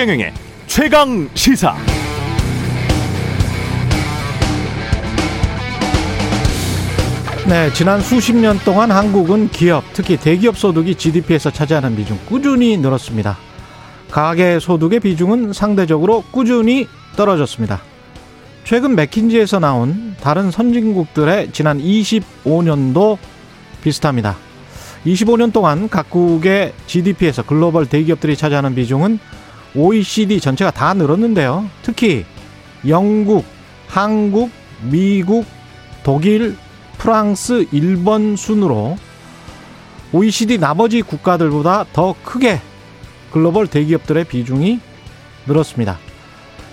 최경영의 최강시사. 네, 지난 수십 년 동안 한국은 기업, 특히 대기업 소득이 GDP에서 차지하는 비중 꾸준히 늘었습니다. 가계 소득의 비중은 상대적으로 꾸준히 떨어졌습니다. 최근 맥킨지에서 나온 다른 선진국들의 지난 25년도 비슷합니다. 25년 동안 각국의 GDP에서 글로벌 대기업들이 차지하는 비중은 OECD 전체가 다 늘었는데요. 특히 영국, 한국, 미국, 독일, 프랑스, 일본 순으로 OECD 나머지 국가들보다 더 크게 글로벌 대기업들의 비중이 늘었습니다.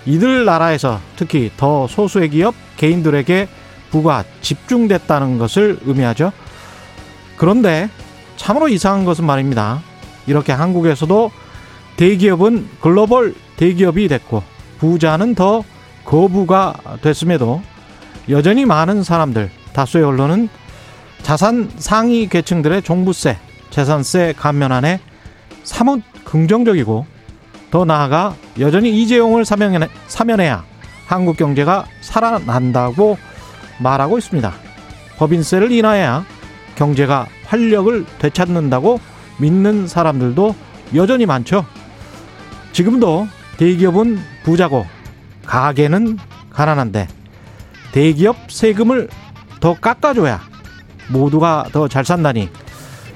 이들 나라에서 특히 더 소수의 기업, 개인들에게 부가 집중됐다는 것을 의미하죠. 그런데 참으로 이상한 것은 말입니다. 이렇게 한국에서도 대기업은 글로벌 대기업이 됐고 부자는 더 거부가 됐음에도 여전히 많은 사람들, 다수의 언론은 자산 상위 계층들의 종부세, 재산세 감면안에 사뭇 긍정적이고 더 나아가 여전히 이재용을 사면해야 한국 경제가 살아난다고 말하고 있습니다. 법인세를 인하해야 경제가 활력을 되찾는다고 믿는 사람들도 여전히 많죠. 지금도 대기업은 부자고 가게는 가난한데 대기업 세금을 더 깎아줘야 모두가 더 잘 산다니,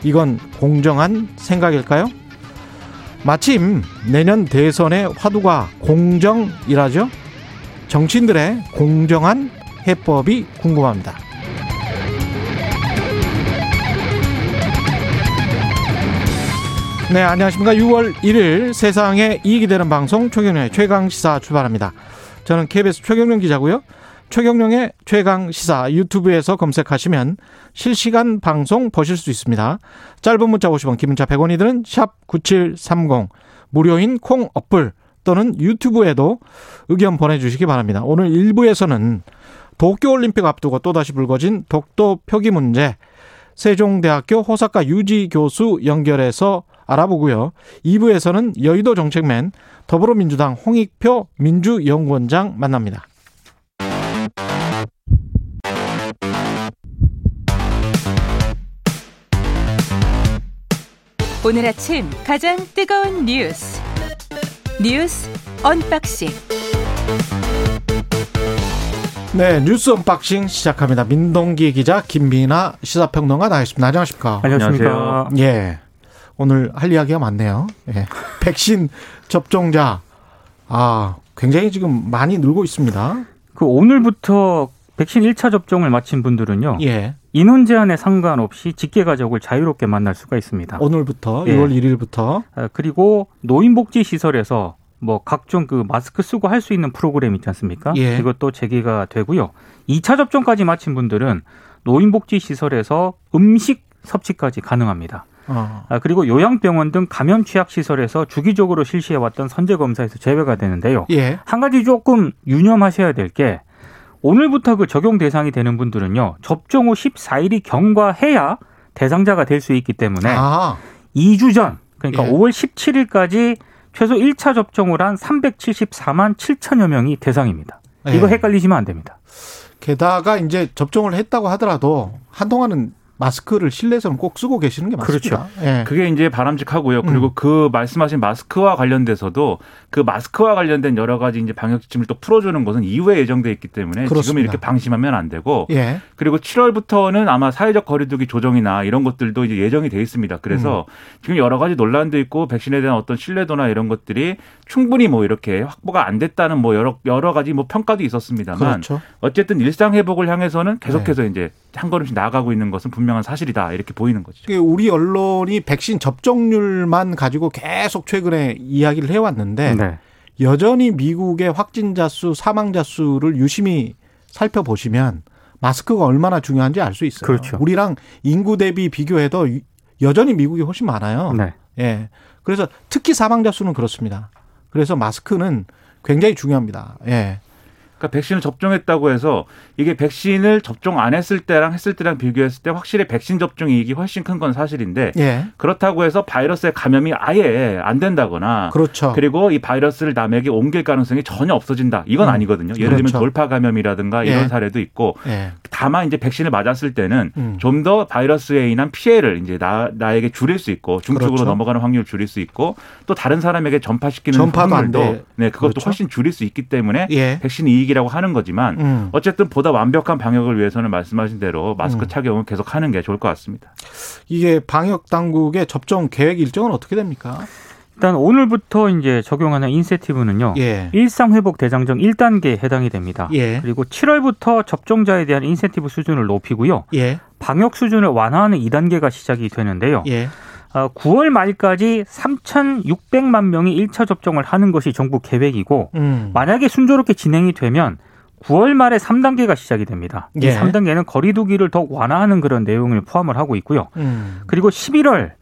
이건 공정한 생각일까요? 마침 내년 대선의 화두가 공정이라죠. 정치인들의 공정한 해법이 궁금합니다. 네, 안녕하십니까. 6월 1일 세상에 이익이 되는 방송 최경룡의 최강시사 출발합니다. 저는 KBS 최경룡 기자고요. 최경룡의 최강시사 유튜브에서 검색하시면 실시간 방송 보실 수 있습니다. 짧은 문자 50원, 긴 문자 100원이 드는 샵9730, 무료인 콩 어플 또는 유튜브에도 의견 보내주시기 바랍니다. 오늘 1부에서는 도쿄올림픽 앞두고 또다시 불거진 독도 표기 문제, 세종대학교 호사카 유지 교수 연결해서 알아보고요. 2부에서는 여의도 정책맨 더불어민주당 홍익표 민주연구원장 만납니다. 오늘 아침 가장 뜨거운 뉴스 언박싱. 네, 뉴스 언박싱 시작합니다. 민동기 기자, 김민하 시사평론가 나와있습니다. 안녕하십니까? 안녕하십니까? 예, 오늘 할 이야기가 많네요. 예, 백신 접종자 굉장히 지금 많이 늘고 있습니다. 그 오늘부터 백신 1차 접종을 마친 분들은요, 예, 인원 제한에 상관없이 직계 가족을 자유롭게 만날 수가 있습니다. 오늘부터, 예, 6월 1일부터. 그리고 노인복지시설에서 뭐 각종 그 마스크 쓰고 할 수 있는 프로그램 있지 않습니까? 예. 이것도 재개가 되고요. 2차 접종까지 마친 분들은 노인복지시설에서 음식 섭취까지 가능합니다. 그리고 요양병원 등 감염 취약시설에서 주기적으로 실시해왔던 선제검사에서 제외가 되는데요. 예. 한 가지 조금 유념하셔야 될 게, 오늘부터 그 적용 대상이 되는 분들은요, 접종 후 14일이 경과해야 대상자가 될 수 있기 때문에 2주 전, 그러니까, 예, 5월 17일까지 최소 1차 접종을 한 374만 7천여 명이 대상입니다. 예. 이거 헷갈리시면 안 됩니다. 게다가 이제 접종을 했다고 하더라도 한동안은 마스크를 실내에서는 꼭 쓰고 계시는 게 맞습니다. 그렇죠. 예. 그게 이제 바람직하고요. 그리고 그 말씀하신 마스크와 관련돼서도 그 마스크와 관련된 여러 가지 이제 방역 지침을 또 풀어주는 것은 이후에 예정돼 있기 때문에, 그렇습니다, 지금 이렇게 방심하면 안 되고, 예, 그리고 7월부터는 아마 사회적 거리두기 조정이나 이런 것들도 이제 예정이 돼 있습니다. 그래서 지금 여러 가지 논란도 있고 백신에 대한 어떤 신뢰도나 이런 것들이 충분히 뭐 이렇게 확보가 안 됐다는 뭐 여러 가지 뭐 평가도 있었습니다만, 그렇죠, 어쨌든 일상 회복을 향해서는 계속해서, 예, 이제 한 걸음씩 나아가고 있는 것은 분명한 사실이다, 이렇게 보이는 거죠. 우리 언론이 백신 접종률만 가지고 계속 최근에 이야기를 해왔는데, 네, 여전히 미국의 확진자 수, 사망자 수를 유심히 살펴보시면 마스크가 얼마나 중요한지 알 수 있어요. 그렇죠. 우리랑 인구 대비 비교해도 여전히 미국이 훨씬 많아요. 네. 예. 그래서 특히 사망자 수는 그렇습니다. 그래서 마스크는 굉장히 중요합니다. 예. 그러니까 백신을 접종했다고 해서 이게 백신을 접종 안 했을 때랑 했을 때랑 비교했을 때 확실히 백신 접종 이익이 훨씬 큰 건 사실인데 예. 그렇다고 해서 바이러스의 감염이 아예 안 된다거나 그렇죠. 그리고 이 바이러스를 남에게 옮길 가능성이 전혀 없어진다. 이건 아니거든요. 예를 그렇죠. 들면 돌파 감염이라든가 예. 이런 사례도 있고 예. 다만 이제 백신을 맞았을 때는 좀 더 바이러스에 인한 피해를 이제 나에게 줄일 수 있고 중증으로 그렇죠. 넘어가는 확률을 줄일 수 있고 또 다른 사람에게 전파시키는 확률도 네, 그것도 그렇죠. 훨씬 줄일 수 있기 때문에 예. 백신 이익이라고 하는 거지만 어쨌든 보다 완벽한 방역을 위해서는 말씀하신 대로 마스크 착용은 계속 하는 게 좋을 것 같습니다. 이게 방역 당국의 접종 계획 일정은 어떻게 됩니까? 일단 오늘부터 이제 적용하는 인센티브는요. 예. 일상회복 대장정 1단계에 해당이 됩니다. 예. 그리고 7월부터 접종자에 대한 인센티브 수준을 높이고요. 예. 방역 수준을 완화하는 2단계가 시작이 되는데요. 예. 9월 말까지 3,600만 명이 1차 접종을 하는 것이 정부 계획이고 만약에 순조롭게 진행이 되면 9월 말에 3단계가 시작이 됩니다. 예. 이 3단계는 거리 두기를 더욱 완화하는 그런 내용을 포함을 하고 있고요. 그리고 11월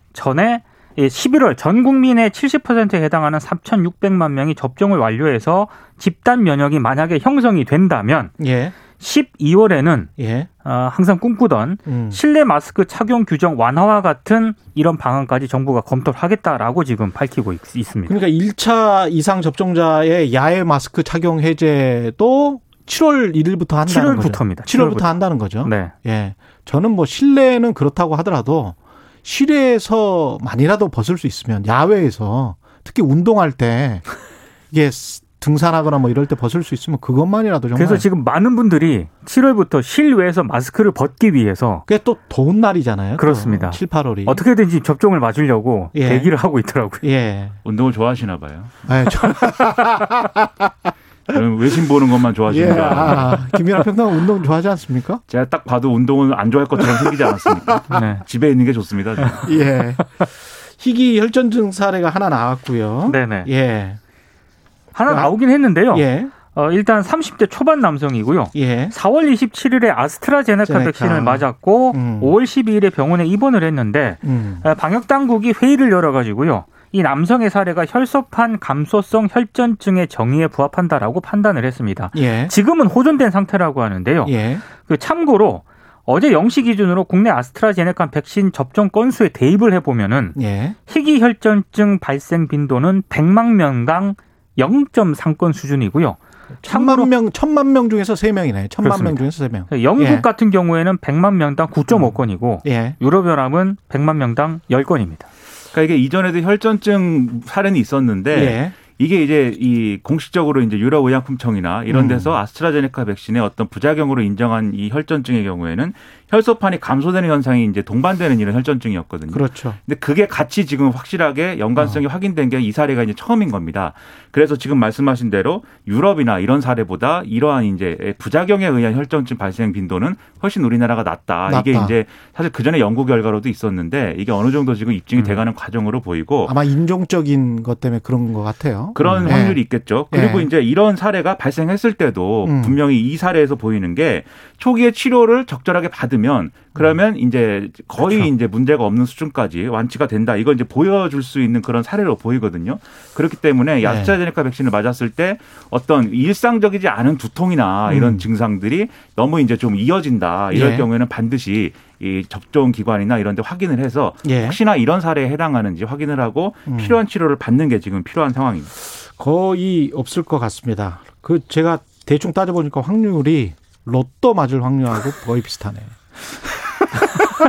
전 국민의 70%에 해당하는 3,600만 명이 접종을 완료해서 집단 면역이 만약에 형성이 된다면 예. 12월에는 예. 항상 꿈꾸던 실내 마스크 착용 규정 완화와 같은 이런 방안까지 정부가 검토를 하겠다라고 지금 밝히고 있습니다. 그러니까 1차 이상 접종자의 야외 마스크 착용 해제도 7월 1일부터 한다는 7월부터입니다. 7월부터 한다는 거죠. 네. 예. 저는 뭐 실내는 그렇다고 하더라도 실내에서만이라도 벗을 수 있으면 야외에서 특히 운동할 때 이게 등산하거나 뭐 이럴 때 벗을 수 있으면 그것만이라도 정말. 그래서 지금 많은 분들이 7월부터 실외에서 마스크를 벗기 위해서. 그게 또 더운 날이잖아요. 그렇습니다. 7, 8월이. 어떻게든지 접종을 맞으려고 예. 대기를 하고 있더라고요. 예. 운동을 좋아하시나 봐요. 네, 외신 보는 것만 좋아하십니다. 예. 아, 김민하 평론가 운동 좋아하지 않습니까? 제가 딱 봐도 운동은 안 좋아할 것처럼 생기지 않았습니까? 네. 집에 있는 게 좋습니다. 예. 희귀 혈전증 사례가 하나 나왔고요. 네네. 예. 하나 나오긴 했는데요. 예. 일단 30대 초반 남성이고요. 예. 4월 27일에 아스트라제네카 백신을 맞았고 5월 12일에 병원에 입원을 했는데 방역당국이 회의를 열어가지고요. 이 남성의 사례가 혈소판 감소성 혈전증의 정의에 부합한다라고 판단을 했습니다. 예. 지금은 호전된 상태라고 하는데요. 예. 그 참고로 어제 0시 기준으로 국내 아스트라제네카 백신 접종 건수에 대입을 해보면은 예. 희귀 혈전증 발생 빈도는 100만 명당 0.3건 수준이고요. 1,000만 명 중에서 3명이네요. 1,000만 명 중에서 3명. 영국 예. 같은 경우에는 100만 명당 9.5건이고 예. 유럽연합은 100만 명당 10건입니다. 그러니까 이게 이전에도 혈전증 사례는 있었는데 예. 이게 이제 이 공식적으로 이제 유럽의약품청이나 이런 데서 아스트라제네카 백신의 어떤 부작용으로 인정한 이 혈전증의 경우에는 혈소판이 감소되는 현상이 이제 동반되는 이런 혈전증이었거든요. 그렇죠. 근데 그게 같이 지금 확실하게 연관성이 확인된 게 이 사례가 이제 처음인 겁니다. 그래서 지금 말씀하신 대로 유럽이나 이런 사례보다 이러한 이제 부작용에 의한 혈전증 발생 빈도는 훨씬 우리나라가 낮다. 이게 이제 사실 그 전에 연구 결과로도 있었는데 이게 어느 정도 지금 입증이 돼가는 과정으로 보이고 아마 인종적인 것 때문에 그런 것 같아요. 그런 확률이 있겠죠. 그리고 이제 이런 사례가 발생했을 때도 분명히 이 사례에서 보이는 게 초기에 치료를 적절하게 받은 그러면 이제 거의 그렇죠. 이제 문제가 없는 수준까지 완치가 된다. 이걸 이제 보여줄 수 있는 그런 사례로 보이거든요. 그렇기 때문에 아스트라제네카 백신을 맞았을 때 어떤 일상적이지 않은 두통이나 이런 증상들이 너무 이제 좀 이어진다. 이럴 경우에는 반드시 이 접종 기관이나 이런 데 확인을 해서 혹시나 이런 사례에 해당하는지 확인을 하고 필요한 치료를 받는 게 지금 필요한 상황입니다. 거의 없을 것 같습니다. 그 제가 대충 따져보니까 확률이 로또 맞을 확률하고 거의 비슷하네요.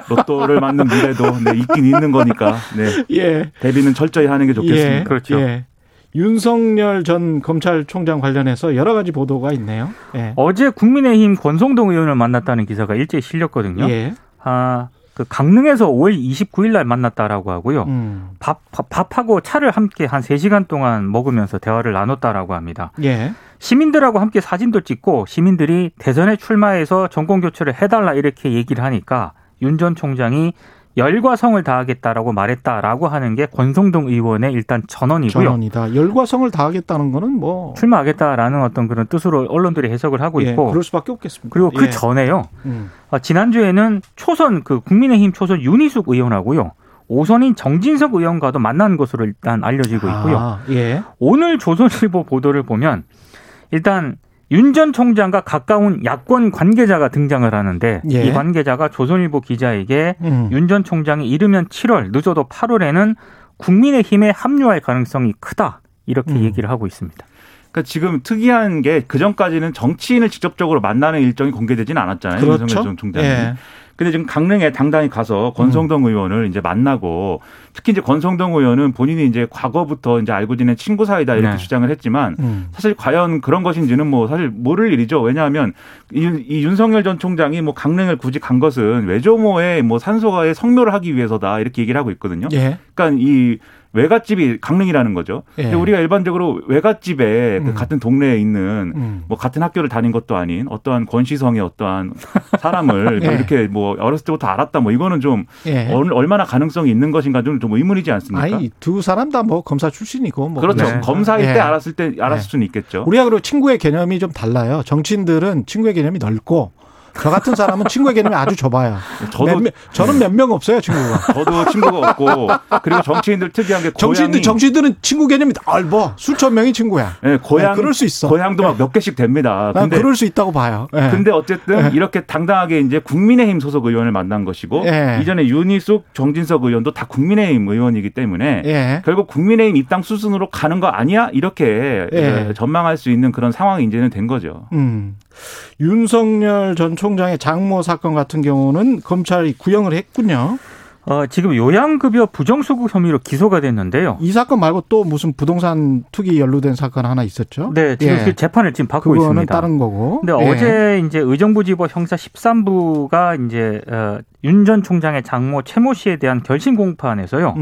로또를 맞는 미래도 네, 있긴 있는 거니까 네. 예. 대비는 철저히 하는 게 좋겠습니다. 예. 그렇죠. 예. 윤석열 전 검찰총장 관련해서 여러 가지 보도가 있네요. 예. 어제 국민의힘 권성동 의원을 만났다는 기사가 일제히 실렸거든요. 예. 그 강릉에서 5월 29일 날 만났다라고 하고요. 밥하고 차를 함께 한 3시간 동안 먹으면서 대화를 나눴다라고 합니다. 예. 시민들하고 함께 사진도 찍고 시민들이 대선에 출마해서 정권교체를 해달라 이렇게 얘기를 하니까 윤 전 총장이 열과 성을 다하겠다라고 말했다라고 하는 게 권성동 의원의 일단 전언이고요. 전언이다. 열과 성을 다하겠다는 거는 뭐. 출마하겠다라는 어떤 그런 뜻으로 언론들이 해석을 하고 있고. 예, 그럴 수밖에 없겠습니다. 그리고 그 전에요. 지난주에는 초선 그 국민의힘 초선 윤희숙 의원하고요. 5선인 정진석 의원과도 만난 것으로 일단 알려지고 있고요. 오늘 조선일보 보도를 보면 일단 윤 전 총장과 가까운 야권 관계자가 등장을 하는데 예. 이 관계자가 조선일보 기자에게 윤 전 총장이 이르면 7월 늦어도 8월에는 국민의힘에 합류할 가능성이 크다 이렇게 얘기를 하고 있습니다. 그러니까 지금 특이한 게 그전까지는 정치인을 직접적으로 만나는 일정이 공개되지는 않았잖아요. 그렇죠. 윤석열 전 총장이. 예. 근데 지금 강릉에 당당히 가서 권성동 의원을 이제 만나고 특히 이제 권성동 의원은 본인이 이제 과거부터 이제 알고 지낸 친구 사이다 이렇게 네. 주장을 했지만 사실 과연 그런 것인지는 뭐 사실 모를 일이죠. 왜냐하면 이 윤석열 전 총장이 뭐 강릉을 굳이 간 것은 외조모의 뭐 산소가에 성묘를 하기 위해서다 이렇게 얘기를 하고 있거든요. 예. 그러니까 이 외갓집이 강릉이라는 거죠. 예. 근데 우리가 일반적으로 외갓집에 그 같은 동네에 있는 뭐 같은 학교를 다닌 것도 아닌 어떠한 권시성의 어떠한 사람을 예. 뭐 이렇게 뭐 어렸을 때부터 알았다 뭐 이거는 좀 예. 얼마나 가능성이 있는 것인가 좀 의문이지 않습니까? 아니, 두 사람 다 뭐 검사 출신이고 뭐 그렇죠. 네. 검사일 때 예. 알았을 예. 수는 있겠죠. 우리가 그리고 친구의 개념이 좀 달라요. 정치인들은 친구의 개념이 넓고 저 같은 사람은 친구의 개념이 아주 좁아요. 저는 몇 명 없어요, 친구가. 저도 친구가 없고 그리고 정치인들 특이한 게 정치인들은 친구 개념이 넓어. 수천 명이 친구야. 네, 고향. 네, 그럴 수 있어. 고향도 막 몇 개씩 됩니다. 난 근데, 그럴 수 있다고 봐요. 네. 근데 어쨌든 네. 이렇게 당당하게 이제 국민의힘 소속 의원을 만난 것이고 네. 이전에 윤희숙, 정진석 의원도 다 국민의힘 의원이기 때문에 네. 결국 국민의힘 입당 수순으로 가는 거 아니야? 이렇게 네. 전망할 수 있는 그런 상황이 이제는 된 거죠. 윤석열 전 총장의 장모 사건 같은 경우는 검찰이 구형을 했군요. 지금 요양급여 부정수급 혐의로 기소가 됐는데요. 이 사건 말고 또 무슨 부동산 투기 연루된 사건 하나 있었죠? 네, 지금 예. 재판을 지금 받고 그거는 있습니다. 그거는 다른 거고. 근데 예. 어제 이제 의정부지법 형사 13부가 이제 윤 전 총장의 장모 최모 씨에 대한 결심 공판에서요.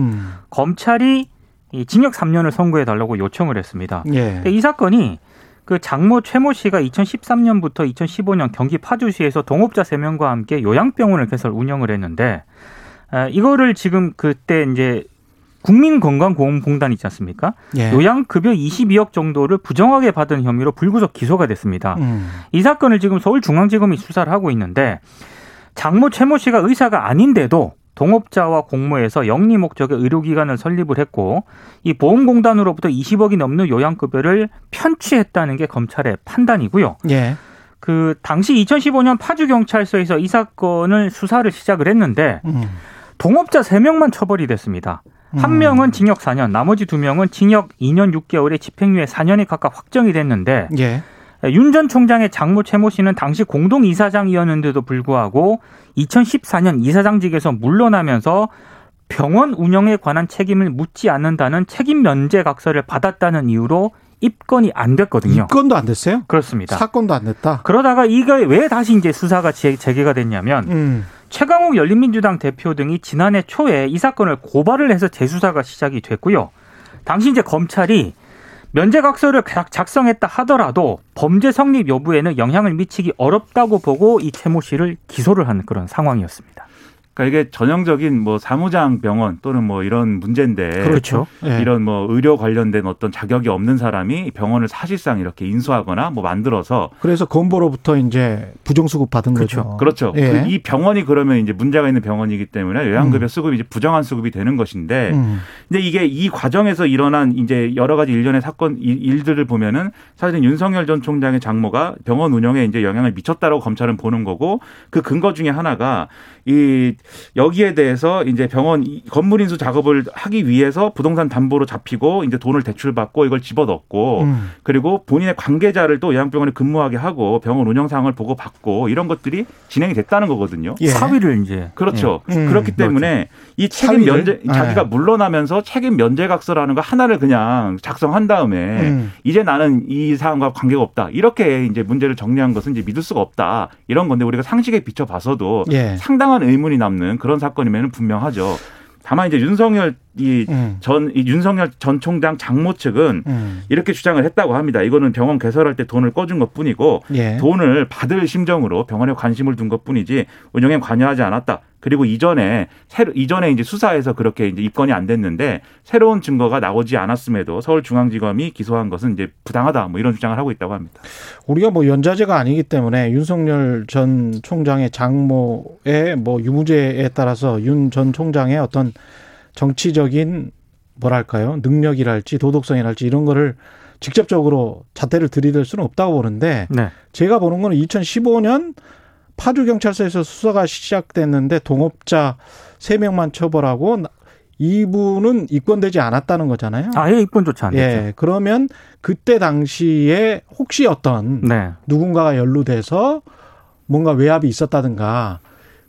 검찰이 이 징역 3년을 선고해 달라고 요청을 했습니다. 예. 근데 이 사건이 그 장모 최모 씨가 2013년부터 2015년 경기 파주시에서 동업자 3명과 함께 요양병원을 개설 운영을 했는데 이거를 지금 그때 이제 국민건강보험공단 있지 않습니까? 예. 요양급여 22억 정도를 부정하게 받은 혐의로 불구속 기소가 됐습니다. 이 사건을 지금 서울중앙지검이 수사를 하고 있는데 장모 최모 씨가 의사가 아닌데도 동업자와 공모해서 영리 목적의 의료기관을 설립을 했고 이 보험공단으로부터 20억이 넘는 요양급여를 편취했다는 게 검찰의 판단이고요. 예. 그 당시 2015년 파주경찰서에서 이 사건을 수사를 시작을 했는데 동업자 3명만 처벌이 됐습니다. 1명은 징역 4년, 나머지 2명은 징역 2년 6개월에 집행유예 4년이 각각 확정이 됐는데 예. 윤 전 총장의 장모 최모 씨는 당시 공동이사장이었는데도 불구하고 2014년 이사장직에서 물러나면서 병원 운영에 관한 책임을 묻지 않는다는 책임 면제 각서를 받았다는 이유로 입건이 안 됐거든요. 입건도 안 됐어요? 그렇습니다. 사건도 안 됐다? 그러다가 이게 왜 다시 이제 수사가 재개가 됐냐면 최강욱 열린민주당 대표 등이 지난해 초에 이 사건을 고발을 해서 재수사가 시작이 됐고요. 당시 이제 검찰이 면제각서를 작성했다 하더라도 범죄 성립 여부에는 영향을 미치기 어렵다고 보고 이 최모 씨를 기소를 한 그런 상황이었습니다. 그러니까 이게 전형적인 뭐 사무장 병원 또는 뭐 이런 문제인데 그렇죠. 이런 뭐 의료 관련된 어떤 자격이 없는 사람이 병원을 사실상 이렇게 인수하거나 뭐 만들어서 그래서 건보로부터 이제 부정수급 받은 그렇죠. 거죠. 그렇죠. 예. 이 병원이 그러면 이제 문제가 있는 병원이기 때문에 요양급여 수급이 이제 부정한 수급이 되는 것인데 근데 이게 이 과정에서 일어난 이제 여러 가지 일련의 사건 일들을 보면은 사실은 윤석열 전 총장의 장모가 병원 운영에 이제 영향을 미쳤다라고 검찰은 보는 거고 그 근거 중에 하나가 이 여기에 대해서 이제 병원 건물 인수 작업을 하기 위해서 부동산 담보로 잡히고 이제 돈을 대출받고 이걸 집어넣고 그리고 본인의 관계자를 또 요양병원에 근무하게 하고 병원 운영 상황을 보고받고 이런 것들이 진행이 됐다는 거거든요. 예. 사위를 이제 그렇죠. 예. 그렇기 때문에 이 책임 면제 자기가 물러나면서 책임 면제각서라는 거 하나를 그냥 작성한 다음에 이제 나는 이 사람과 관계가 없다 이렇게 이제 문제를 정리한 것은 이제 믿을 수가 없다 이런 건데 우리가 상식에 비춰봐서도 예. 상당한 의문이 나. 그런 사건이면 분명하죠. 다만 이제 윤석열 전 총장 장모 측은 이렇게 주장을 했다고 합니다. 이거는 병원 개설할 때 돈을 꺼준 것뿐이고 예. 돈을 받을 심정으로 병원에 관심을 둔 것뿐이지 운영에 관여하지 않았다. 그리고 이전에 이제 수사에서 그렇게 이제 입건이 안 됐는데 새로운 증거가 나오지 않았음에도 서울중앙지검이 기소한 것은 이제 부당하다 뭐 이런 주장을 하고 있다고 합니다. 우리가 뭐 연좌제가 아니기 때문에 윤석열 전 총장의 장모의 뭐 유무죄에 따라서 윤 전 총장의 어떤 정치적인 뭐랄까요 능력이랄지 도덕성이랄지 이런 거를 직접적으로 잣대를 들이댈 수는 없다고 보는데 네. 제가 보는 건 2015년 파주경찰서에서 수사가 시작됐는데 동업자 3명만 처벌하고 이분은 입건되지 않았다는 거잖아요. 아예 입건조차 안 됐죠. 예, 그러면 그때 당시에 혹시 어떤 네. 누군가가 연루돼서 뭔가 외압이 있었다든가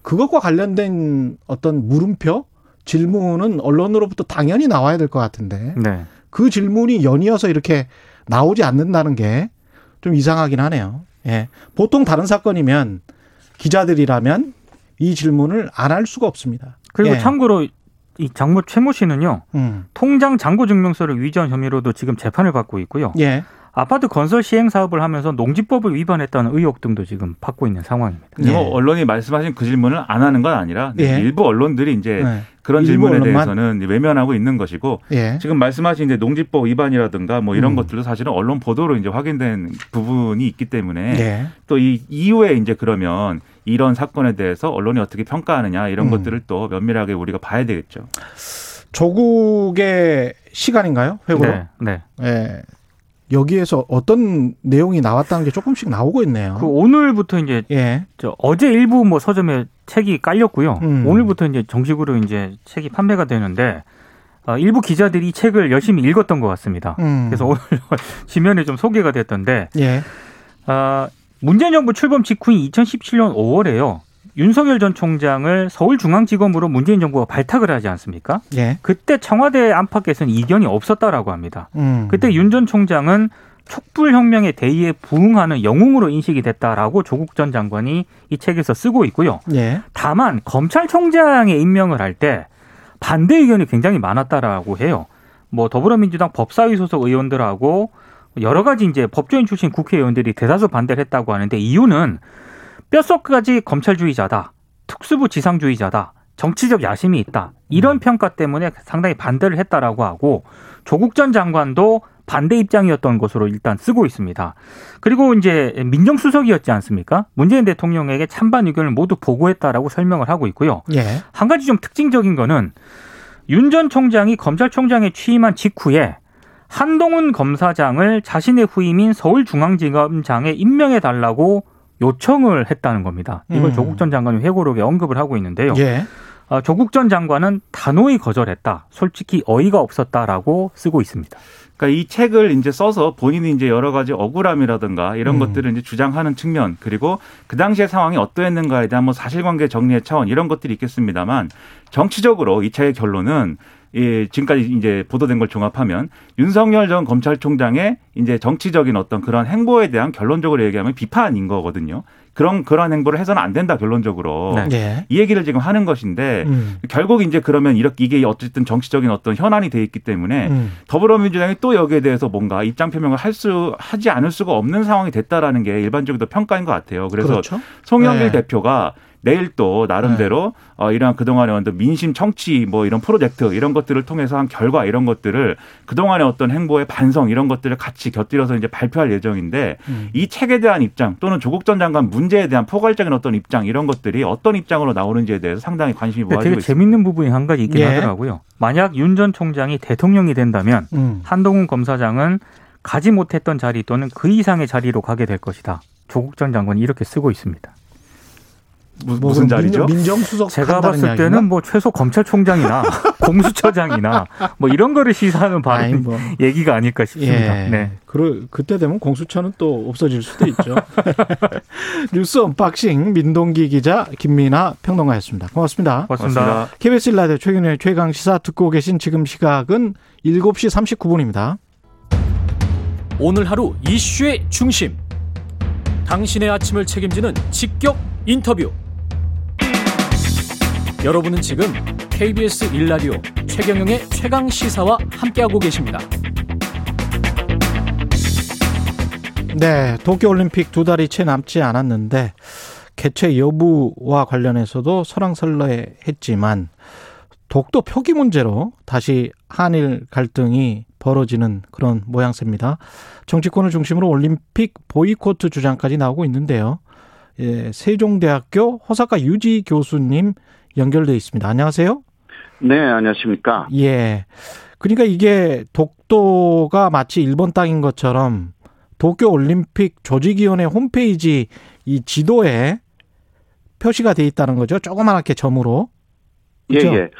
그것과 관련된 어떤 물음표 질문은 언론으로부터 당연히 나와야 될 것 같은데 네. 그 질문이 연이어서 이렇게 나오지 않는다는 게 좀 이상하긴 하네요. 예, 보통 다른 사건이면 기자들이라면 이 질문을 안 할 수가 없습니다. 그리고 예. 참고로 이 장모 최모 씨는요. 통장 잔고 증명서를 위조한 혐의로도 지금 재판을 받고 있고요. 예. 아파트 건설 시행 사업을 하면서 농지법을 위반했다는 의혹 등도 지금 받고 있는 상황입니다. 예. 언론이 말씀하신 그 질문을 안 하는 건 아니라 예. 일부 언론들이 이제 예. 그런 질문에 언론만? 대해서는 외면하고 있는 것이고 예. 지금 말씀하신 이제 농지법 위반이라든가 뭐 이런 것들도 사실은 언론 보도로 이제 확인된 부분이 있기 때문에 예. 또 이 이후에 이제 그러면 이런 사건에 대해서 언론이 어떻게 평가하느냐 이런 것들을 또 면밀하게 우리가 봐야 되겠죠. 조국의 시간인가요? 회고록. 네. 네. 예. 여기에서 어떤 내용이 나왔다는 게 조금씩 나오고 있네요. 그 오늘부터 이제 예. 어제 일부 뭐 서점에 책이 깔렸고요. 오늘부터 이제 정식으로 이제 책이 판매가 되는데 일부 기자들이 이 책을 열심히 읽었던 것 같습니다. 그래서 오늘 지면에 좀 소개가 됐던데 예. 문재인 정부 출범 직후인 2017년 5월에요. 윤석열 전 총장을 서울중앙지검으로 문재인 정부가 발탁을 하지 않습니까? 예. 그때 청와대 안팎에서는 이견이 없었다라고 합니다. 그때 윤 전 총장은 촛불혁명의 대의에 부응하는 영웅으로 인식이 됐다라고 조국 전 장관이 이 책에서 쓰고 있고요. 예. 다만 검찰총장에 임명을 할 때 반대 의견이 굉장히 많았다라고 해요. 뭐 더불어민주당 법사위 소속 의원들하고 여러 가지 이제 법조인 출신 국회의원들이 대다수 반대를 했다고 하는데 이유는 뼛속까지 검찰주의자다, 특수부 지상주의자다, 정치적 야심이 있다. 이런 평가 때문에 상당히 반대를 했다라고 하고 조국 전 장관도 반대 입장이었던 것으로 일단 쓰고 있습니다. 그리고 이제 민정수석이었지 않습니까? 문재인 대통령에게 찬반 의견을 모두 보고했다라고 설명을 하고 있고요. 예. 한 가지 좀 특징적인 거는 윤 전 총장이 검찰총장에 취임한 직후에 한동훈 검사장을 자신의 후임인 서울중앙지검장에 임명해달라고 요청을 했다는 겁니다. 이걸 조국 전 장관이 회고록에 언급을 하고 있는데요. 예. 조국 전 장관은 단호히 거절했다. 솔직히 어이가 없었다라고 쓰고 있습니다. 그러니까 이 책을 이제 써서 본인이 이제 여러 가지 억울함이라든가 이런 것들을 이제 주장하는 측면 그리고 그 당시의 상황이 어떠했는가에 대한 뭐 사실관계 정리의 차원 이런 것들이 있겠습니다만 정치적으로 이 책의 결론은 예, 지금까지 이제 보도된 걸 종합하면 윤석열 전 검찰총장의 이제 정치적인 어떤 그런 행보에 대한 결론적으로 얘기하면 비판인 거거든요. 그런 행보를 해서는 안 된다 결론적으로 네. 이 얘기를 지금 하는 것인데 결국 이제 그러면 이렇게 이게 어쨌든 정치적인 어떤 현안이 돼 있기 때문에 더불어민주당이 또 여기에 대해서 뭔가 입장 표명을 하지 않을 수가 없는 상황이 됐다라는 게 일반적인 평가인 것 같아요. 그래서 그렇죠? 송영길 네. 대표가 내일 또 나름대로 네. 이러한 그동안의 어떤 민심 청취 뭐 이런 프로젝트 이런 것들을 통해서 한 결과 이런 것들을 그동안의 어떤 행보의 반성 이런 것들을 같이 곁들여서 이제 발표할 예정인데 이 책에 대한 입장 또는 조국 전 장관 문제에 대한 포괄적인 어떤 입장 이런 것들이 어떤 입장으로 나오는지에 대해서 상당히 관심이 모아지고 되게 있습니다. 재밌는 부분이 한 가지 있긴 예. 하더라고요. 만약 윤 전 총장이 대통령이 된다면 한동훈 검사장은 가지 못했던 자리 또는 그 이상의 자리로 가게 될 것이다. 조국 전 장관이 이렇게 쓰고 있습니다. 무슨 자리죠? 민정수석 제가 봤을 이야기인가? 때는 뭐 최소 검찰총장이나 공수처장이나 뭐 이런 거를 시사하는 바른 뭐. 얘기가 아닐까 싶습니다. 예. 네. 그때 되면 공수처는 또 없어질 수도 있죠. 뉴스 언박싱 민동기 기자 김민하 평론가였습니다. 고맙습니다. 고맙습니다. KBS 1라디오 최근에 최강시사 듣고 계신 지금 시각은 7시 39분입니다. 오늘 하루 이슈의 중심. 당신의 아침을 책임지는 직격 인터뷰. 여러분은 지금 KBS 1라디오 최경영의 최강시사와 함께하고 계십니다. 네, 도쿄올림픽 2달이 채 남지 않았는데 개최 여부와 관련해서도 설왕설래했지만 독도 표기 문제로 다시 한일 갈등이 벌어지는 그런 모양새입니다. 정치권을 중심으로 올림픽 보이콧 주장까지 나오고 있는데요. 예, 세종대학교 호사카 유지 교수님 연결돼 있습니다. 안녕하세요. 네, 안녕하십니까. 예, 그러니까 이게 독도가 마치 일본 땅인 것처럼 도쿄올림픽 조직위원회 홈페이지 이 지도에 표시가 돼 있다는 거죠. 조그맣게 점으로. 그렇죠? 예.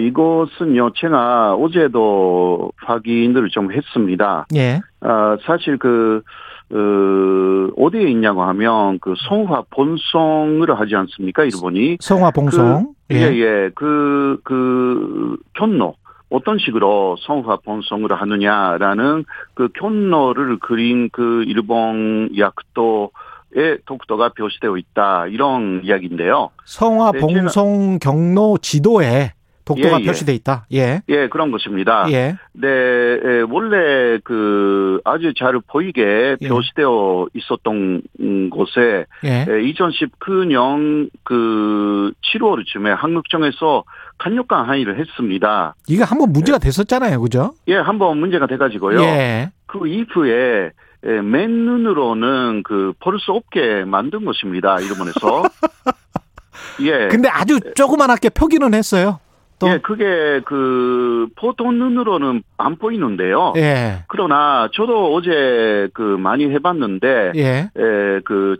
이곳은요, 제가 어제도 확인을 좀 했습니다. 예. 사실 어디에 있냐고 하면 성화 본성을 하지 않습니까, 일본이? 성화 본성. 균노. 어떤 식으로 성화 본성을 하느냐라는 균노를 그린 일본 약도 의 독도가 표시되어 있다. 이런 이야기인데요. 성화 봉송 경로 지도에 독도가 표시되어 있다. 예. 예, 그런 것입니다. 예. 네, 원래 아주 잘 보이게 표시되어 있었던 곳에 2019년 7월쯤에 한국정에서 강력한 항의를 했습니다. 이게 한번 문제가 됐었잖아요. 그죠? 예, 한번 문제가 돼 가지고요. 예. 그 이후에 맨눈으로는 볼 수 없게 만든 것입니다, 일본에서. 예. 근데 아주 조그만하게 표기는 했어요. 또. 예, 그게 보통 눈으로는 안 보이는데요. 예. 그러나 저도 어제 많이 해봤는데,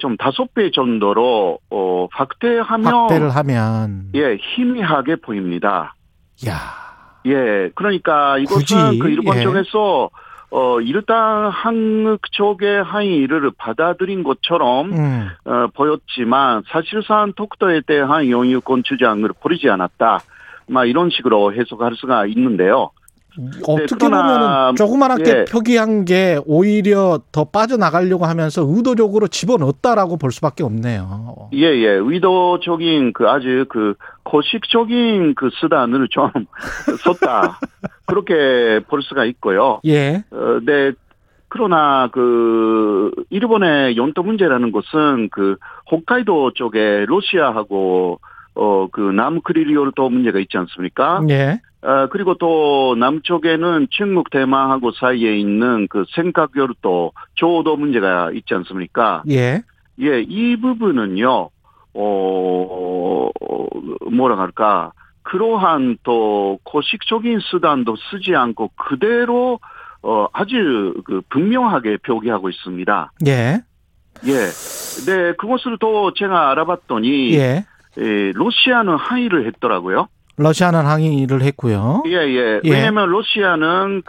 좀 5배 정도로 확대를 하면, 예, 희미하게 보입니다. 야. 예, 그러니까 이것은 굳이, 일본 쪽에서 일단 한국 쪽의 항의를 받아들인 것처럼 보였지만 사실상 독도에 대한 영유권 주장을 버리지 않았다. 이런 식으로 해석할 수가 있는데요. 어떻게 보면 조그맣게 표기한 게 오히려 더 빠져나가려고 하면서 의도적으로 집어넣었다라고 볼 수밖에 없네요. 예. 의도적인 아주 고식적인 수단을 좀 썼다. 그렇게 볼 수가 있고요. 예. 네. 그러나 일본의 영토 문제라는 것은 홋카이도 쪽에 러시아하고 남크릴리오도 문제가 있지 않습니까? 예. 그리고 또 남쪽에는 중국 대만하고 사이에 있는 센카쿠열도 조도 문제가 있지 않습니까? 예. 예, 이 부분은요, 뭐라 할까, 그러한 또 고식적인 수단도 쓰지 않고 그대로 아주 분명하게 표기하고 있습니다. 예. 예. 네, 그것을 또 제가 알아봤더니, 러시아는 항의를 했더라고요. 러시아는 항의를 했고요. 예. 왜냐하면 러시아는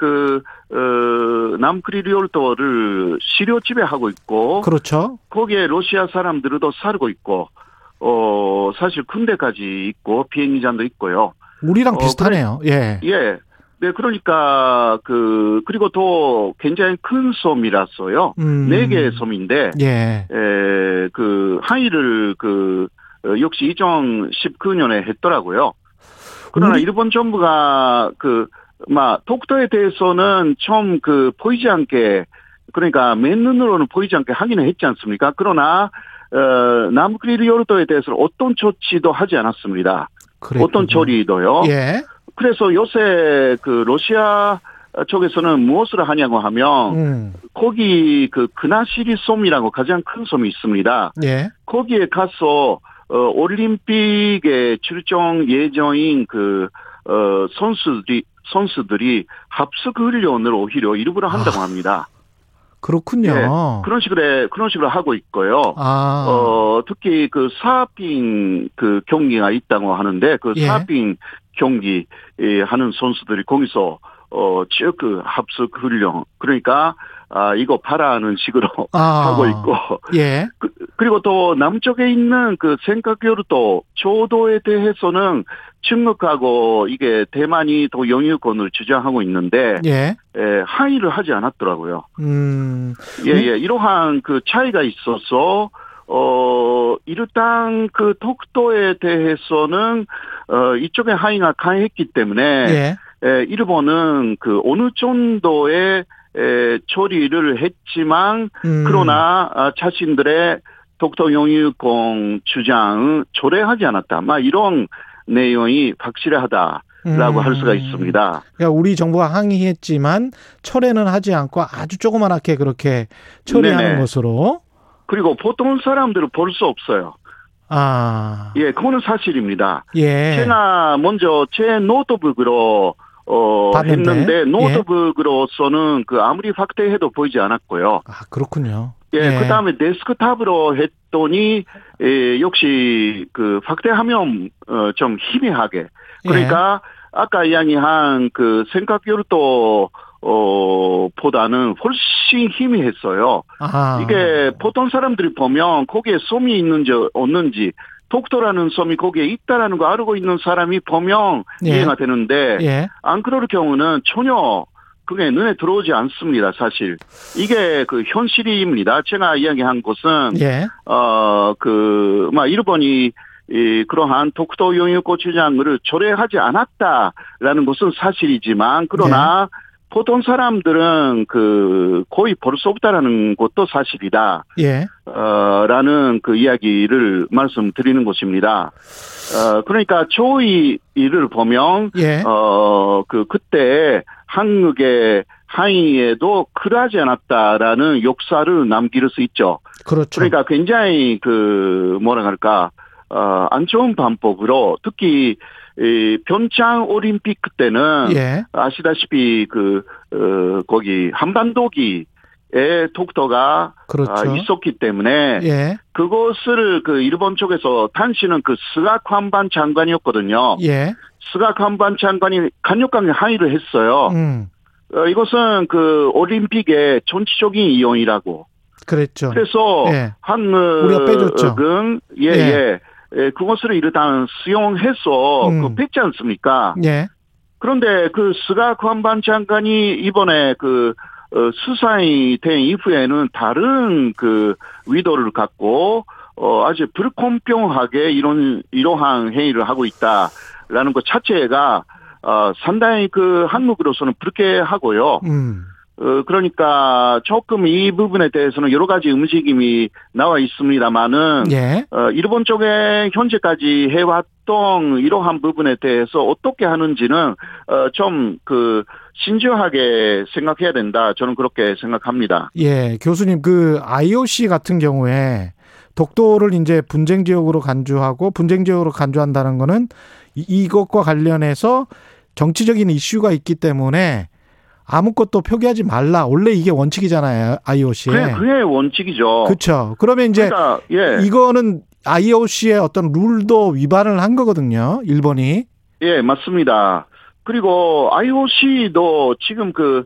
남크리리올도를 시료 지배하고 있고, 그렇죠. 거기에 러시아 사람들도 살고 있고, 사실 군대까지 있고 비행기장도 있고요. 우리랑 비슷하네요. 예. 네, 그러니까 그리고 또 굉장히 큰 섬이라서요. 4개의 섬인데, 항의를 역시 2019년에 했더라고요. 그러나 일본 정부가 독도에 대해서는 처음 보이지 않게, 그러니까 맨눈으로는 보이지 않게 항의는 했지 않습니까? 그러나 남크릴리오르도에 대해서 어떤 조치도 하지 않았습니다. 그랬군요. 어떤 처리도요. 예. 그래서 요새 러시아 쪽에서는 무엇을 하냐고 하면 거기 그나시리 섬이라고 가장 큰 섬이 있습니다. 예. 거기에 가서 올림픽에 출전 예정인 선수들이 합숙 훈련을 오히려 일부러 한다고 합니다. 그렇군요. 네, 그런 식으로 하고 있고요. 특히 사핑 경기가 있다고 하는데 사핑 경기 하는 선수들이 거기서 쭉 합숙 훈련, 그러니까 이거 바라는 식으로 하고 있고. 예. 그리고 또 남쪽에 있는 센카쿠열도 조도에 대해서는 중국하고 이게 대만이 또 영유권을 주장하고 있는데 항의를 하지 않았더라고요. 예. 이러한 차이가 있어서 일단 독도에 대해서는 이쪽의 항의가 강했기 때문에 일본은 어느 정도의 처리를 했지만 그러나 자신들의 독도 영유권 주장을 조례하지 않았다. 이런 내용이 확실하다라고 할 수가 있습니다. 그러니까 우리 정부가 항의했지만 철회는 하지 않고 아주 조그맣게 그렇게 처리하는 것으로. 그리고 보통 사람들은 볼 수 없어요. 그거는 사실입니다. 제가 먼저 제 노트북으로 했는데 노트북으로서는 그 아무리 확대해도 보이지 않았고요. 아, 그렇군요. 예, 그 다음에 데스크탑으로 했더니, 예, 역시 그 확대하면 좀 희미하게. 그러니까 아까 이야기한 그 생각율도 보다는 훨씬 희미했어요. 아하. 이게 보통 사람들이 보면 거기에 솜이 있는지 없는지, 독도라는 솜이 거기에 있다라는 거 알고 있는 사람이 보면 이해가 되는데, 안 그럴 경우는 전혀 그게 눈에 들어오지 않습니다, 사실. 이게 그 현실입니다. 제가 이야기한 것은, 일본이 그러한 독도 용역고추장을 철회하지 않았다라는 것은 사실이지만, 그러나, 보통 사람들은 그 거의 볼 수 없다라는 것도 사실이다. 라는 그 이야기를 말씀드리는 것입니다. 그러니까 저희 일을 보면 그때 한국의 항의에도 그러하지 않았다라는 역사를 남길 수 있죠. 그렇죠. 그러니까 굉장히 그 뭐라 할까 안 좋은 방법으로 특히 이 평창 올림픽 때는 아시다시피 그 거기 한반도기에 독도가 있었기 때문에 그것을 그 일본 쪽에서 당시는 그 스가 관방 장관이었거든요. 스가 관방 장관이 강력하게 항의를 했어요. 이것은 그 올림픽의 정치적인 이용이라고. 그랬죠. 그래서 한국은 그것을 일단 수용해서 그 뺐지 않습니까? 그런데 그 스가 관방 장관이 이번에 그 수상이 된 이후에는 다른 그 의도를 갖고 아주 불공평하게 이러한 행위를 하고 있다라는 것 자체가 상당히 그 한국으로서는 불쾌하고요. 그러니까 조금 이 부분에 대해서는 여러 가지 움직임이 나와 있습니다만은 일본 쪽에 현재까지 해왔던 이러한 부분에 대해서 어떻게 하는지는 좀 그 신중하게 생각해야 된다. 저는 그렇게 생각합니다. 예, 교수님 그 IOC 같은 경우에 독도를 이제 분쟁 지역으로 간주하고 분쟁 지역으로 간주한다는 거는 이것과 관련해서 정치적인 이슈가 있기 때문에. 아무것도 표기하지 말라. 원래 이게 원칙이잖아요, IOC에. 그게 원칙이죠. 그렇죠. 그러면 이제 이거는 IOC의 어떤 룰도 위반을 한 거거든요, 일본이. 예, 맞습니다. 그리고 IOC도 지금 그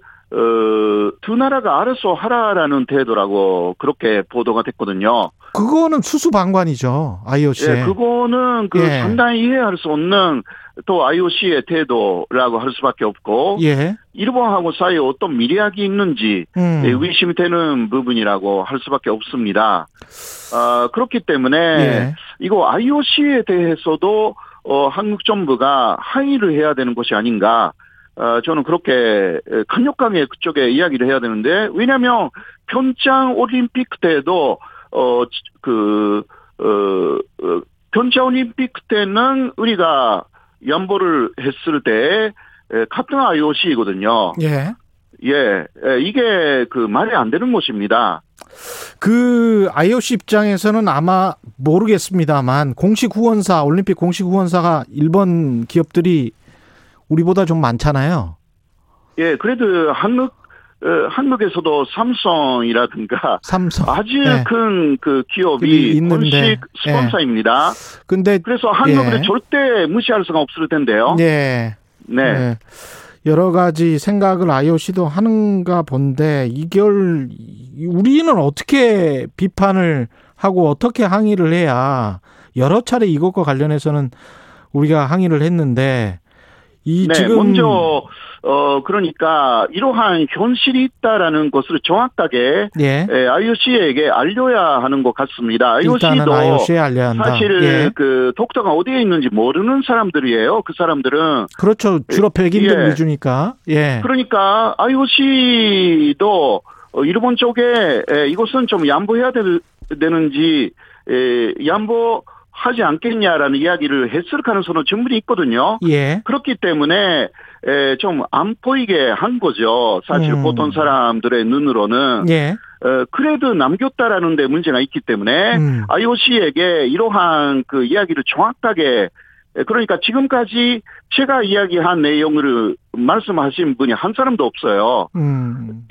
두 나라가 알아서 하라라는 태도라고 그렇게 보도가 됐거든요. 그거는 수수방관이죠, IOC에. 예, 그거는 그 상당히 이해할 수 없는 또 IOC의 태도라고 할 수밖에 없고 일본하고 사이에 어떤 미리학이 있는지 의심이 되는 부분이라고 할 수밖에 없습니다. 그렇기 때문에 이거 IOC에 대해서도 한국 정부가 항의를 해야 되는 것이 아닌가. 저는 그렇게 강력하게 그쪽에 이야기를 해야 되는데 왜냐하면 평창 올림픽 때도 평창 올림픽 때는 우리가 연보를 했을 때 같은 IOC이거든요. 이게 그 말이 안 되는 것입니다. 그 IOC 입장에서는 아마 모르겠습니다만 공식 후원사 올림픽 공식 후원사가 일본 기업들이 우리보다 좀 많잖아요. 예, 그래도 한국에서도 삼성이라든가 아주 큰 그 기업이 공식 스폰서입니다. 근데 그래서 한국은 절대 무시할 수가 없을 텐데요. 여러 가지 생각을 IOC도 하는가 본데 이걸 우리는 어떻게 비판을 하고 어떻게 항의를 해야 여러 차례 이것과 관련해서는 우리가 항의를 했는데 지금 먼저 그러니까 이러한 현실이 있다라는 것을 정확하게 IOC에게 알려야 하는 것 같습니다. IOC도 IOC에 알려야 한다. 사실 그 독도가 어디에 있는지 모르는 사람들이에요. 그 사람들은 그렇죠. 주로 백인들 위주니까. 그러니까 IOC도 일본 쪽에 이것은 좀 양보해야 되는지 하지 않겠냐라는 이야기를 했을 가능성은 충분히 있거든요. 그렇기 때문에 좀 안 보이게 한 거죠. 사실 보통 사람들의 눈으로는. 그래도 남겼다라는 데 문제가 있기 때문에 IOC에게 이러한 그 이야기를 정확하게 그러니까 지금까지 제가 이야기한 내용을 말씀하신 분이 한 사람도 없어요.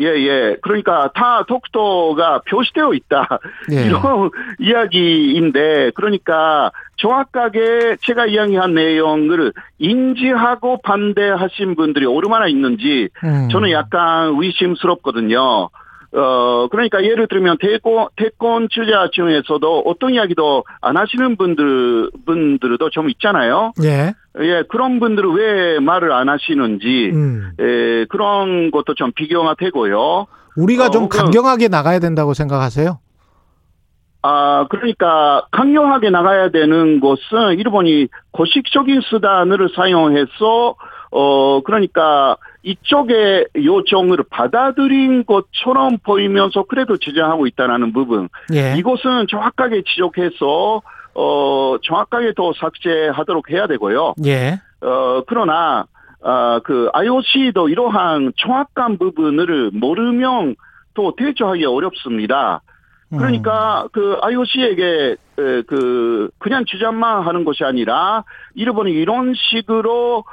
예. 그러니까 다 독도가 표시되어 있다. 예. 이런 이야기인데, 그러니까 정확하게 제가 이야기한 내용을 인지하고 반대하신 분들이 얼마나 있는지 저는 약간 의심스럽거든요. 그러니까 예를 들면 대권 주자 중에서도 어떤 이야기도 안 하시는 분들도 좀 있잖아요. 예, 그런 분들은 왜 말을 안 하시는지, 예, 그런 것도 좀 비교가 되고요. 우리가 좀 강경하게 나가야 된다고 생각하세요? 그러니까 강경하게 나가야 되는 것은 일본이 고식적인 수단을 사용해서 그러니까 이쪽의 요청을 받아들인 것처럼 보이면서 그래도 제재하고 있다는 부분. 예. 이것은 정확하게 지적해서, 정확하게 더 삭제하도록 해야 되고요. 예. 그러나, 그 IOC도 이러한 정확한 부분을 모르면 또 대처하기 어렵습니다. 그러니까 그 IOC에게 그냥 주장만 하는 것이 아니라 일본이 이런 식으로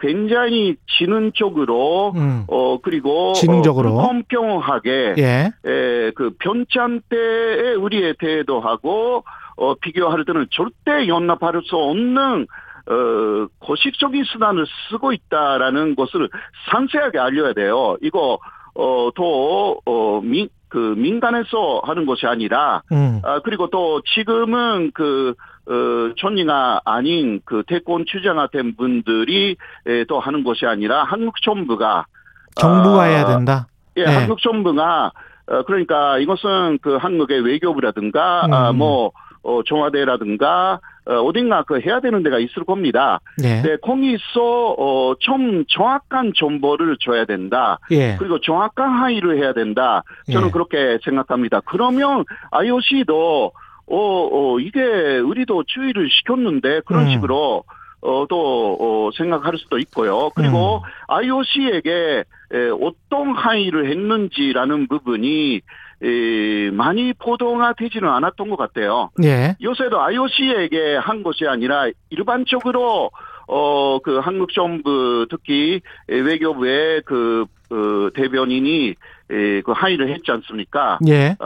굉장히 지능적으로 그리고 지능적으로 공평하게 그 변찬대의 우리의 태도하고 비교할 때는 절대 연납할 수 없는 고식적인 수단을 쓰고 있다라는 것을 상세하게 알려야 돼요. 이거 민간에서 하는 것이 아니라, 그리고 또 지금은 총리가 아닌 그 대권 주자가 된 분들이 또 하는 것이 아니라 한국 정부가 해야 된다? 예, 네. 한국 정부가, 그러니까 이것은 그 한국의 외교부라든가, 청와대라든가, 어딘가 해야 되는 데가 있을 겁니다. 네. 네, 거기서 좀 정확한 정보를 줘야 된다. 예. 그리고 정확한 항의를 해야 된다. 저는 그렇게 생각합니다. 그러면 IOC도 이게 우리도 주의를 시켰는데 그런 식으로 또 생각할 수도 있고요. 그리고 IOC에게 어떤 항의를 했는지라는 부분이 많이 보도가 되지는 않았던 것 같아요. 예. 요새도 IOC에게 한 것이 아니라 일반적으로 그 한국 정부 특히 외교부의 그 대변인이 그 항의를 했지 않습니까? 예.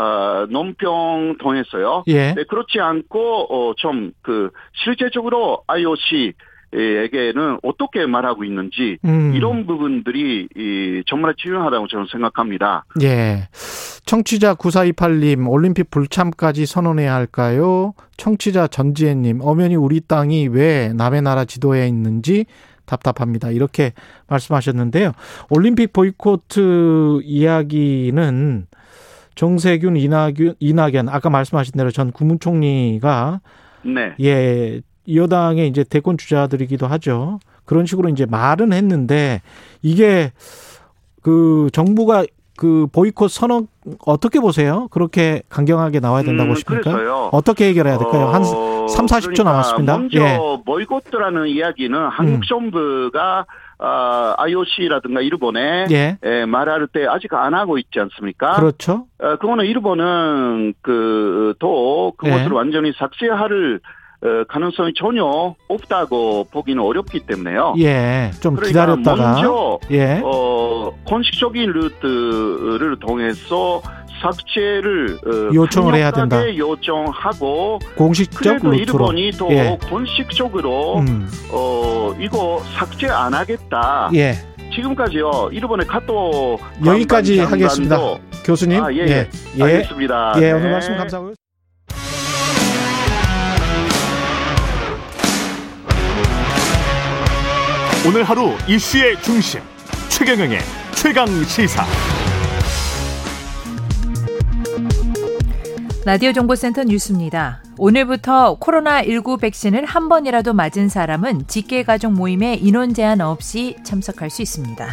논평 통해서요. 예. 네, 그렇지 않고 좀 그 실제적으로 IOC에게는 어떻게 말하고 있는지 이런 부분들이 정말 중요하다고 저는 생각합니다. 예. 청취자 9428님, 올림픽 불참까지 선언해야 할까요? 청취자 전지혜님, 엄연히 우리 땅이 왜 남의 나라 지도에 있는지 답답합니다. 이렇게 말씀하셨는데요. 올림픽 보이콧 이야기는 정세균, 이낙연, 아까 말씀하신 대로 전 국무총리가 네. 예, 여당의 이제 대권 주자들이기도 하죠. 그런 식으로 이제 말은 했는데 이게 그 정부가 그 보이콧 선언 어떻게 보세요? 그렇게 강경하게 나와야 된다고 보십니까? 그래서요. 어떻게 해결해야 될까요? 한 3, 40초 그러니까 남았습니다. 먼저 보이콧이라는 이야기는 한국 정부가 IOC라든가 일본에 말할 때 아직 안 하고 있지 않습니까? 그렇죠. 그거는 일본은 그것을 완전히 삭제할 가능성이 전혀 없다고 보기는 어렵기 때문에요. 예, 좀 그러니까 기다렸다가 먼저 공식적인 루트를 통해서 삭제를 요청을 해야 된다. 요청하고 공식적 루트로. 일본이 또 공식적으로 이거 삭제 안 하겠다. 예. 지금까지요. 일본의 카톡 여기까지 하겠습니다. 교수님. 알겠습니다. 예, 오늘 말씀 감사하고요. 오늘 하루 이슈의 중심 최경영의 최강시사. 라디오정보센터 뉴스입니다. 오늘부터 코로나19 백신을 한 번이라도 맞은 사람은 직계 가족 모임에 인원 제한 없이 참석할 수 있습니다.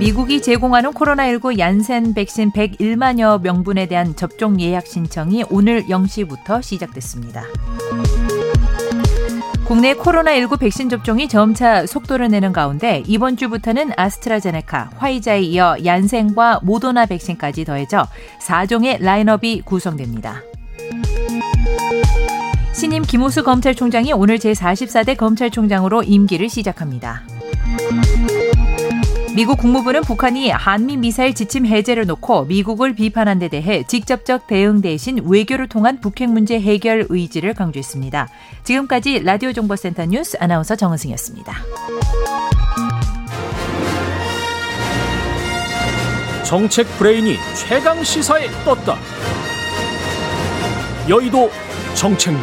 미국이 제공하는 코로나19 얀센 백신 101만여 명분에 대한 접종 예약 신청이 오늘 0시부터 시작됐습니다. 국내 코로나19 백신 접종이 점차 속도를 내는 가운데 이번 주부터는 아스트라제네카, 화이자에 이어 얀센과 모더나 백신까지 더해져 4종의 라인업이 구성됩니다. 신임 김오수 검찰총장이 오늘 제44대 검찰총장으로 임기를 시작합니다. 미국 국무부는 북한이 한미 미사일 지침 해제를 놓고 미국을 비판한 데 대해 직접적 대응 대신 외교를 통한 북핵 문제 해결 의지를 강조했습니다. 지금까지 라디오 정보센터 뉴스 아나운서 정은승이었습니다. 정책 브레인이 최강 시사에 떴다. 여의도 정책맨.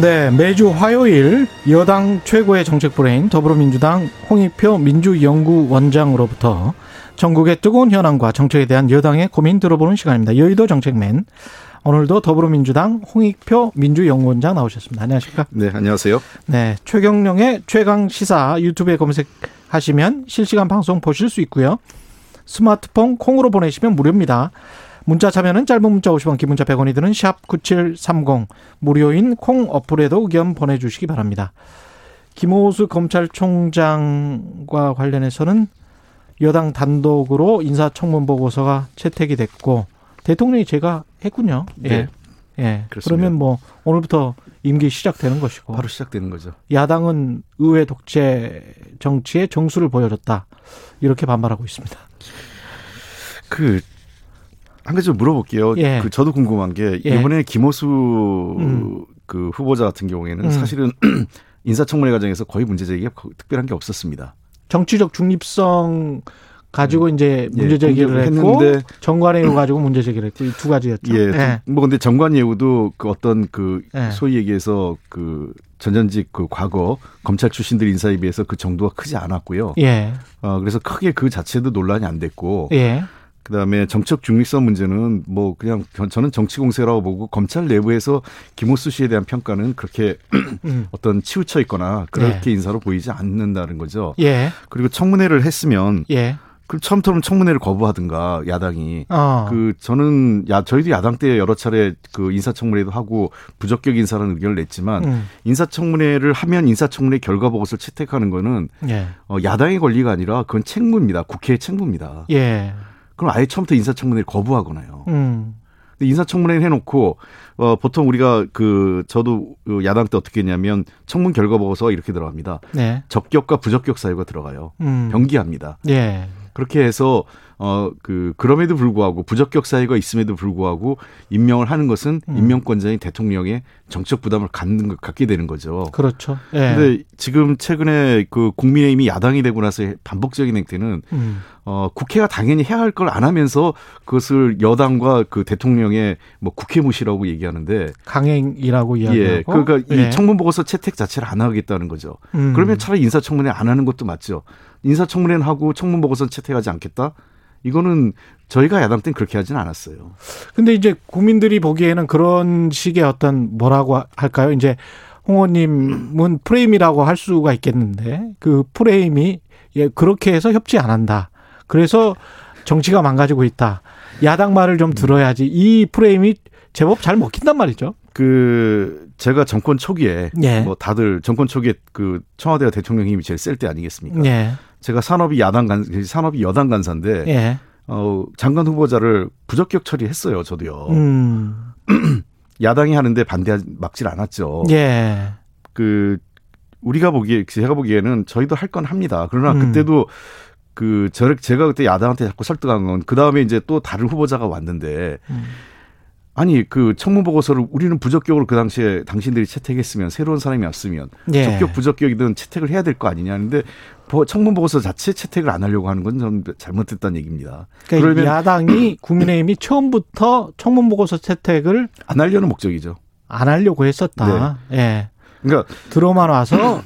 네, 매주 화요일 여당 최고의 정책 브레인 더불어민주당 홍익표 민주연구원장으로부터 전국의 뜨거운 현안과 정책에 대한 여당의 고민 들어보는 시간입니다. 여의도 정책맨. 오늘도 더불어민주당 홍익표 민주연구원장 나오셨습니다. 안녕하십니까? 네, 안녕하세요. 네, 최경룡의 최강 시사 유튜브에 검색 하시면 실시간 방송 보실 수 있고요. 스마트폰 콩으로 보내시면 무료입니다. 문자 참여는 짧은 문자 50원, 긴 문자 100원이 드는 샵 9730 무료인 콩 어플에도 의견 보내주시기 바랍니다. 김오수 검찰총장과 관련해서는 여당 단독으로 인사청문 보고서가 채택이 됐고 대통령이 제가했군요. 네. 예. 그렇습니다. 그러면 뭐 오늘부터 임기 시작되는 것이고 바로 시작되는 거죠. 야당은 의회 독재 정치의 정수를 보여줬다 이렇게 반발하고 있습니다. 한 가지 좀 물어볼게요. 예. 저도 궁금한 게 이번에 김오수 후보자 같은 경우에는 사실은 인사청문회 과정에서 거의 문제 제기가 특별한 게 없었습니다. 정치적 중립성 가지고 이제 문제 제기를 했고 정관예우 가지고 문제 제기를 했고 이 두 가지였죠. 예. 예. 뭐 근데 정관예우도 소위 얘기해서 전전직 과거 검찰 출신들 인사에 비해서 그 정도가 크지 않았고요. 예. 그래서 크게 그 자체도 논란이 안 됐고. 예. 그다음에 정치적 중립성 문제는 뭐 그냥 저는 정치 공세라고 보고 검찰 내부에서 김오수 씨에 대한 평가는 그렇게 어떤 치우쳐 있거나 그렇게 인사로 보이지 않는다는 거죠. 예. 그리고 청문회를 했으면 그럼 처음처럼 청문회를 거부하든가 야당이 저희도 야당 때 여러 차례 인사청문회도 하고 부적격 인사라는 의견을 냈지만 인사청문회를 하면 인사청문회 결과 보고서를 채택하는 거는 야당의 권리가 아니라 그건 책무입니다. 국회의 책무입니다. 예. 그럼 아예 처음부터 인사청문회를 거부하거나요. 근데 인사청문회를 해놓고 보통 우리가 저도 야당 때 어떻게 했냐면 청문 결과 보고서가 이렇게 들어갑니다. 네. 적격과 부적격 사유가 들어가요. 병기합니다. 예. 그렇게 해서 그럼에도 불구하고 부적격 사유가 있음에도 불구하고 임명을 하는 것은 임명권자인 대통령의 정치적 부담을 갖게 되는 거죠. 그렇죠. 그런데 지금 최근에 국민의힘이 야당이 되고 나서의 반복적인 행태는 국회가 당연히 해야 할 걸 안 하면서 그것을 여당과 대통령의 뭐 국회 무시라고 얘기하는데 강행이라고 이야기하고 그러니까 이 청문 보고서 채택 자체를 안 하겠다는 거죠. 그러면 차라리 인사청문회 안 하는 것도 맞죠. 인사청문회는 하고 청문 보고서는 채택하지 않겠다. 이거는 저희가 야당 때는 그렇게 하지는 않았어요. 근데 이제 국민들이 보기에는 그런 식의 뭐라고 할까요? 이제 홍 의원님은 프레임이라고 할 수가 있겠는데 그 프레임이 그렇게 해서 협치 안 한다. 그래서 정치가 망가지고 있다. 야당 말을 좀 들어야지. 이 프레임이 제법 잘 먹힌단 말이죠. 제가 정권 초기에 뭐 다들 정권 초기에 청와대와 대통령 힘이 제일 셀 때 아니겠습니까? 예. 제가 산업이 여당 간사인데 장관 후보자를 부적격 처리했어요. 저도요. 야당이 하는데 막질 않았죠. 예. 제가 보기에는 저희도 할 건 합니다. 그러나 그때도 제가 그때 야당한테 자꾸 설득한 건 그 다음에 이제 또 다른 후보자가 왔는데. 아니 청문 보고서를 우리는 부적격으로 그 당시에 당신들이 채택했으면 새로운 사람이 왔으면 적격 부적격이든 채택을 해야 될 거 아니냐 하는데 청문 보고서 자체 채택을 안 하려고 하는 건 좀 잘못됐다는 얘기입니다. 그러면 야당이 국민의힘이 처음부터 청문 보고서 채택을 안 하려는 목적이죠. 안 하려고 했었다. 네. 예. 그러니까 들어만 와서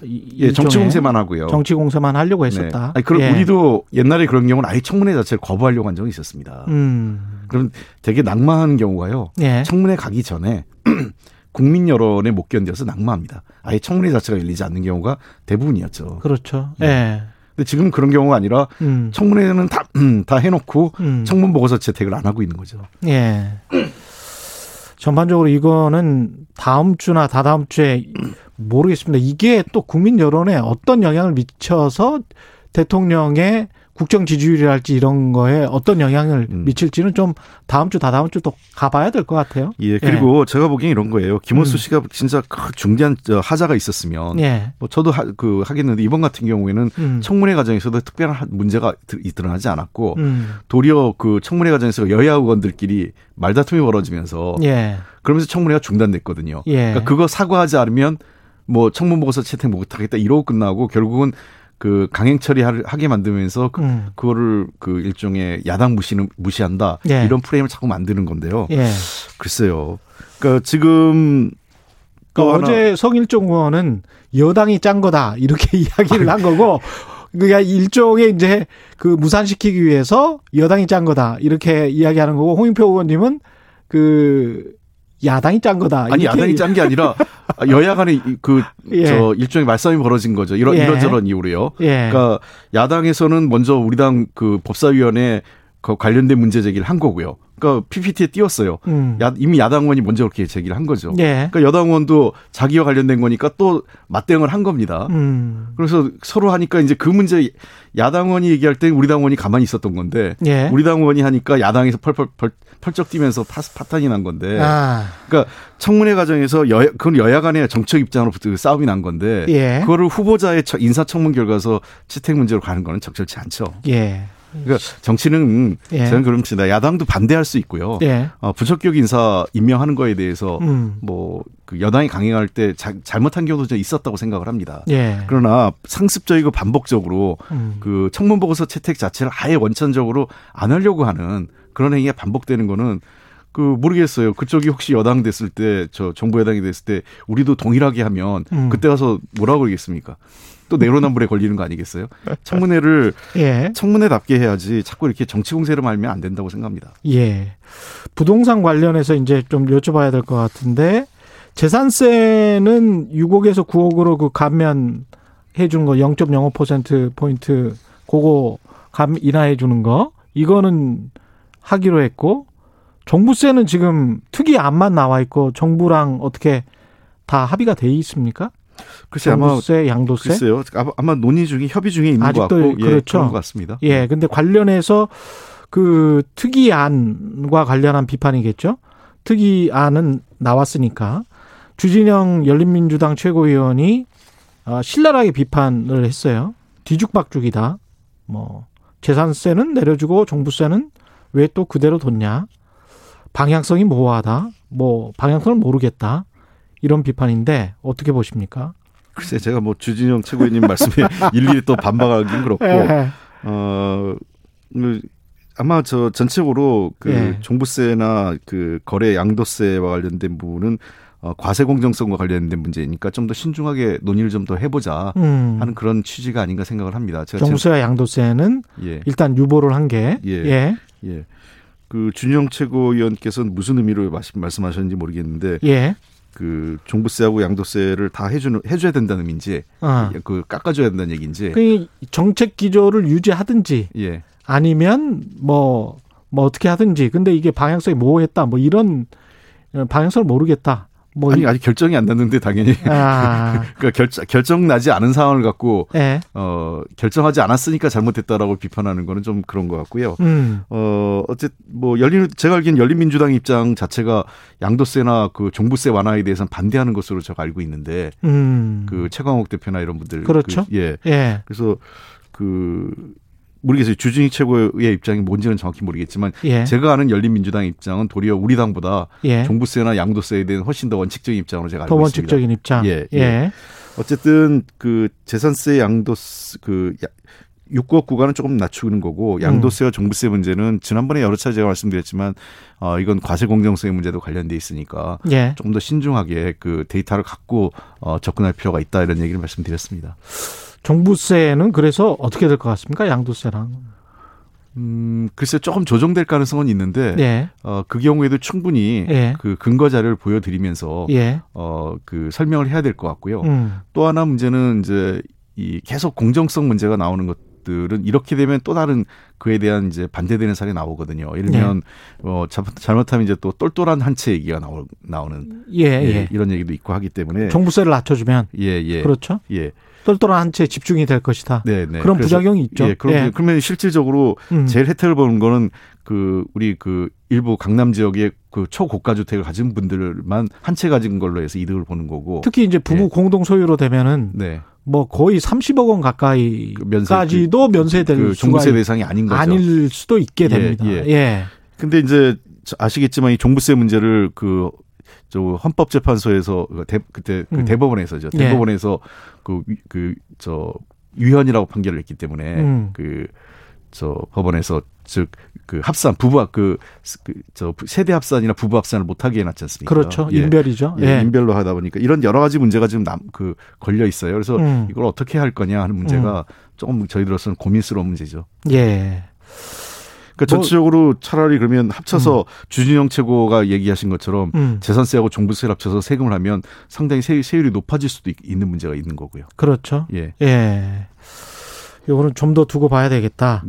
정치 공세만 하고요. 정치 공세만 하려고 했었다. 네. 아니, 그럼 우리도 옛날에 그런 경우는 아예 청문회 자체를 거부하려고 한 적이 있었습니다. 그럼 되게 낙마하는 경우가요. 예. 청문회 가기 전에 국민 여론에 못 견뎌서 낙마합니다. 아예 청문회 자체가 열리지 않는 경우가 대부분이었죠. 그렇죠. 네. 예. 근데 지금 그런 경우가 아니라 청문회는 다 해놓고 청문 보고서 채택을 안 하고 있는 거죠. 예. 전반적으로 이거는 다음 주나 다다음 주에 모르겠습니다. 이게 또 국민 여론에 어떤 영향을 미쳐서 대통령의 국정 지지율이랄지 이런 거에 어떤 영향을 미칠지는 좀 다음 주 다다음 주 또 가봐야 될 것 같아요. 예. 그리고 예. 제가 보기엔 이런 거예요. 김오수 씨가 진짜 중대한 하자가 있었으면 예. 뭐 저도 하겠는데 이번 같은 경우에는 청문회 과정에서도 특별한 문제가 드러나지 않았고 도리어 그 청문회 과정에서 여야 의원들끼리 말다툼이 벌어지면서 예. 그러면서 청문회가 중단됐거든요. 예. 그러니까 그거 사과하지 않으면 뭐 청문 보고서 채택 못하겠다 이러고 끝나고 결국은 그 강행 처리하게 만들면서 그거를 그 일종의 야당 무시한다 예. 이런 프레임을 자꾸 만드는 건데요. 예. 글쎄요. 그러니까 지금 그러니까 어제 성일종 의원은 여당이 짠 거다 이렇게 이야기를 한 거고. 그러니까 일종의 이제 그 무산시키기 위해서 여당이 짠 거다 이렇게 이야기하는 거고 홍익표 의원님은 그 야당이 짠 거다. 아니 야당이 짠 게 아니라 여야 간에 그 예. 저 일종의 말싸움이 벌어진 거죠. 이런 예. 이런저런 이유로요. 예. 그러니까 야당에서는 먼저 우리 당 그 법사위원회 그 관련된 문제 제기를 한 거고요. 그러니까 PPT에 띄웠어요. 이미 야당 의원이 먼저 그렇게 제기를 한 거죠. 예. 그러니까 여당 의원도 자기와 관련된 거니까 또 맞대응을 한 겁니다. 그래서 서로 하니까 이제 그 문제 야당 의원이 얘기할 때 우리 당 의원이 가만히 있었던 건데 예. 우리 당 의원이 하니까 야당에서 펄쩍 뛰면서 파탄이 난 건데 아. 그러니까 청문회 과정에서 그건 여야 간의 정책 입장으로 싸움이 난 건데 예. 그거를 후보자의 인사청문 결과서 채택 문제로 가는 거는 적절치 않죠. 예. 그러니까 정치는 예. 저는 그렇습니다. 야당도 반대할 수 있고요. 예. 부적격 인사 임명하는 거에 대해서 뭐 그 여당이 강행할 때 잘못한 경우도 좀 있었다고 생각을 합니다. 예. 그러나 상습적이고 반복적으로 그 청문 보고서 채택 자체를 아예 원천적으로 안 하려고 하는 그런 행위가 반복되는 거는 그 모르겠어요. 그쪽이 혹시 여당 됐을 때 저 정부 여당이 됐을 때 우리도 동일하게 하면 그때 가서 뭐라고 그러겠습니까? 또 내로남불에 걸리는 거 아니겠어요? 청문회를 예. 청문회답게 해야지 자꾸 이렇게 정치 공세를 말면 안 된다고 생각합니다. 예. 부동산 관련해서 이제 좀 여쭤봐야 될 것 같은데 재산세는 6억에서 9억으로 그 감면해 주는 거 0.05%포인트 그거 인하해 주는 거 이거는 하기로 했고 종부세는 지금 특이 안만 나와 있고 정부랑 어떻게 다 합의가 돼 있습니까? 글쎄 종부세, 아마 양도세? 글쎄요. 아마 논의 중에 협의 중에 있는 것 같고 그렇죠. 예, 그런 것 같습니다. 예, 근데 관련해서 그 특이안과 관련한 비판이겠죠. 특이안은 나왔으니까 주진영 열린민주당 최고위원이 신랄하게 비판을 했어요. 뒤죽박죽이다. 뭐 재산세는 내려주고 종부세는 왜 또 그대로 뒀냐? 방향성이 모호하다. 뭐 방향성을 모르겠다. 이런 비판인데 어떻게 보십니까? 글쎄 제가 뭐 주진영 최고위원님 말씀에 일일이 또 반박하기는 그렇고 예. 아마 저 전체적으로 그 예. 종부세나 그 거래 양도세와 관련된 부분은 과세 공정성과 관련된 문제니까 좀 더 신중하게 논의를 좀 더 해보자 하는 그런 취지가 아닌가 생각을 합니다. 제가 종부세와 양도세는 예. 일단 유보를 한 게 예. 예. 예. 그 준영 최고위원께서는 무슨 의미로 말씀하셨는지 모르겠는데, 예. 그 종부세하고 양도세를 다 해줘야 된다는 의미인지, 그 깎아줘야 된다는 얘기인지, 그 정책 기조를 유지하든지, 예. 아니면 뭐 어떻게 하든지, 근데 이게 방향성이 모호했다, 뭐 이런 방향성을 모르겠다. 뭐 아니 아직 결정이 안 났는데 당연히 그러니까 결정 나지 않은 상황을 갖고 예. 결정하지 않았으니까 잘못했다라고 비판하는 거는 좀 그런 것 같고요. 어쨌든 뭐 제가 알기엔 열린민주당 입장 자체가 양도세나 그 종부세 완화에 대해서는 반대하는 것으로 제가 알고 있는데 그 최강욱 대표나 이런 분들 그렇죠. 예. 예. 그래서 그 모르겠어요. 주진희 최고의 입장이 뭔지는 정확히 모르겠지만 예. 제가 아는 열린민주당 입장은 도리어 우리 당보다 예. 종부세나 양도세에 대한 훨씬 더 원칙적인 입장으로 제가 알고 있습니다. 더 원칙적인 입장. 예. 예. 예. 어쨌든 그 재산세 양도세 그 6억 구간은 조금 낮추는 거고 양도세와 종부세 문제는 지난번에 여러 차례 제가 말씀드렸지만 이건 과세 공정성의 문제도 관련돼 있으니까 예. 조금 더 신중하게 그 데이터를 갖고 접근할 필요가 있다 이런 얘기를 말씀드렸습니다. 종부세는 그래서 어떻게 될 것 같습니까? 양도세랑. 글쎄 조금 조정될 가능성은 있는데 예. 그 경우에도 충분히 예. 그 근거 자료를 보여드리면서 예. 그 설명을 해야 될 것 같고요. 또 하나 문제는 이제 이 계속 공정성 문제가 나오는 것 것들은 이렇게 되면 또 다른 그에 대한 이제 반대되는 사례 나오거든요. 예를 들면 잘못하면 이제 또 똘똘한 한 채 얘기가 나오는 이런 얘기도 있고 하기 때문에 종부세를 낮춰주면 그렇죠. 똘똘한 한 채 집중이 될 것이다. 그런 부작용이 있죠. 그러면 실질적으로 제일 혜택을 보는 거는 그 우리 그 일부 강남 지역의 그 초고가 주택을 가진 분들만 한 채 가진 걸로 해서 이득을 보는 거고. 특히 이제 부부 공동 소유로 되면은 뭐 거의 30억 원 가까이까지도 면세될 그 종부세 대상이 아닌 거죠. 아닐 수도 있게 됩니다. 근데 이제 아시겠지만 이 종부세 문제를 그 저 헌법재판소에서 그때 그 대법원에서죠. 대법원에서 그 위헌이라고 판결을 했기 때문에 그 저 법원에서 즉 그 합산 부부 그 세대 합산이나 부부 합산을 못하게 해놨지 않습니까? 그렇죠. 인별이죠. 인별로 하다 보니까 이런 여러 가지 문제가 지금 걸려 있어요. 그래서 이걸 어떻게 할 거냐 하는 문제가 조금 저희들로서는 고민스러운 문제죠. 그러니까 전체적으로 차라리 그러면 합쳐서 주진영 최고가 얘기하신 것처럼 재산세하고 종부세를 합쳐서 세금을 하면 상당히 세율이 높아질 수도 있는 문제가 있는 거고요. 그렇죠. 이거는 좀 더 두고 봐야 되겠다.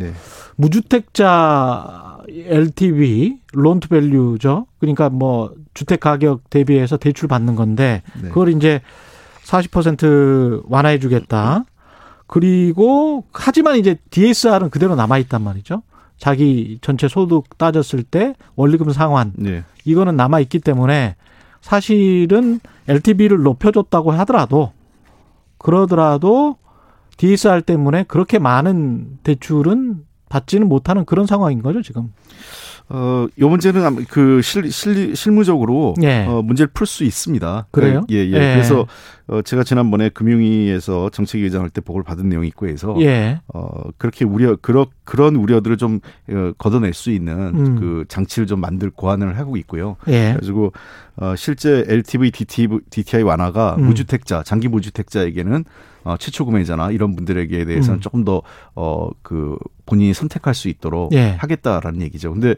무주택자 LTV, 론투밸류죠. 그러니까 뭐 주택 가격 대비해서 대출 받는 건데 그걸 이제 40% 완화해 주겠다. 그리고 하지만 이제 DSR은 그대로 남아 있단 말이죠. 자기 전체 소득 따졌을 때 원리금 상환. 이거는 남아 있기 때문에 사실은 LTV를 높여 줬다고 그러더라도 DSR 때문에 그렇게 많은 대출은 받지는 못하는 그런 상황인 거죠, 지금. 이 문제는 그 실무적으로 문제를 풀 수 있습니다. 그래요? 그래서 제가 지난번에 금융위에서 정책위 의장할 때 보고를 받은 내용이 있고 해서 그렇게 그런 우려들을 좀 걷어낼 수 있는 그 장치를 좀 고안을 하고 있고요. 그래가지고 실제 LTV, DTI 완화가 무주택자, 장기 무주택자에게는 최초 구매자나 이런 분들에게 대해서는 조금 더 그 본인이 선택할 수 있도록 하겠다라는 얘기죠. 근데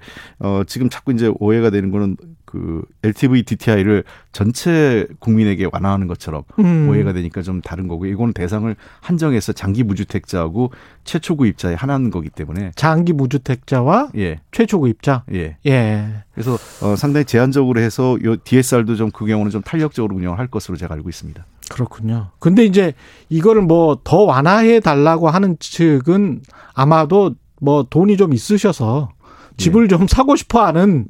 지금 자꾸 이제 오해가 되는 거는 그 LTV DTI를 전체 국민에게 완화하는 것처럼 오해가 되니까 좀 다른 거고, 이건 대상을 한정해서 장기 무주택자하고 최초 구입자의 하나인 거기 때문에 장기 무주택자와 최초 구입자. 그래서 상당히 제한적으로 해서 요 DSR도 좀 그 경우는 좀 탄력적으로 운영할 것으로 제가 알고 있습니다. 그렇군요. 근데 이제 이거를 뭐 더 완화해 달라고 하는 측은 아마도 뭐 돈이 좀 있으셔서 집을 좀 사고 싶어 하는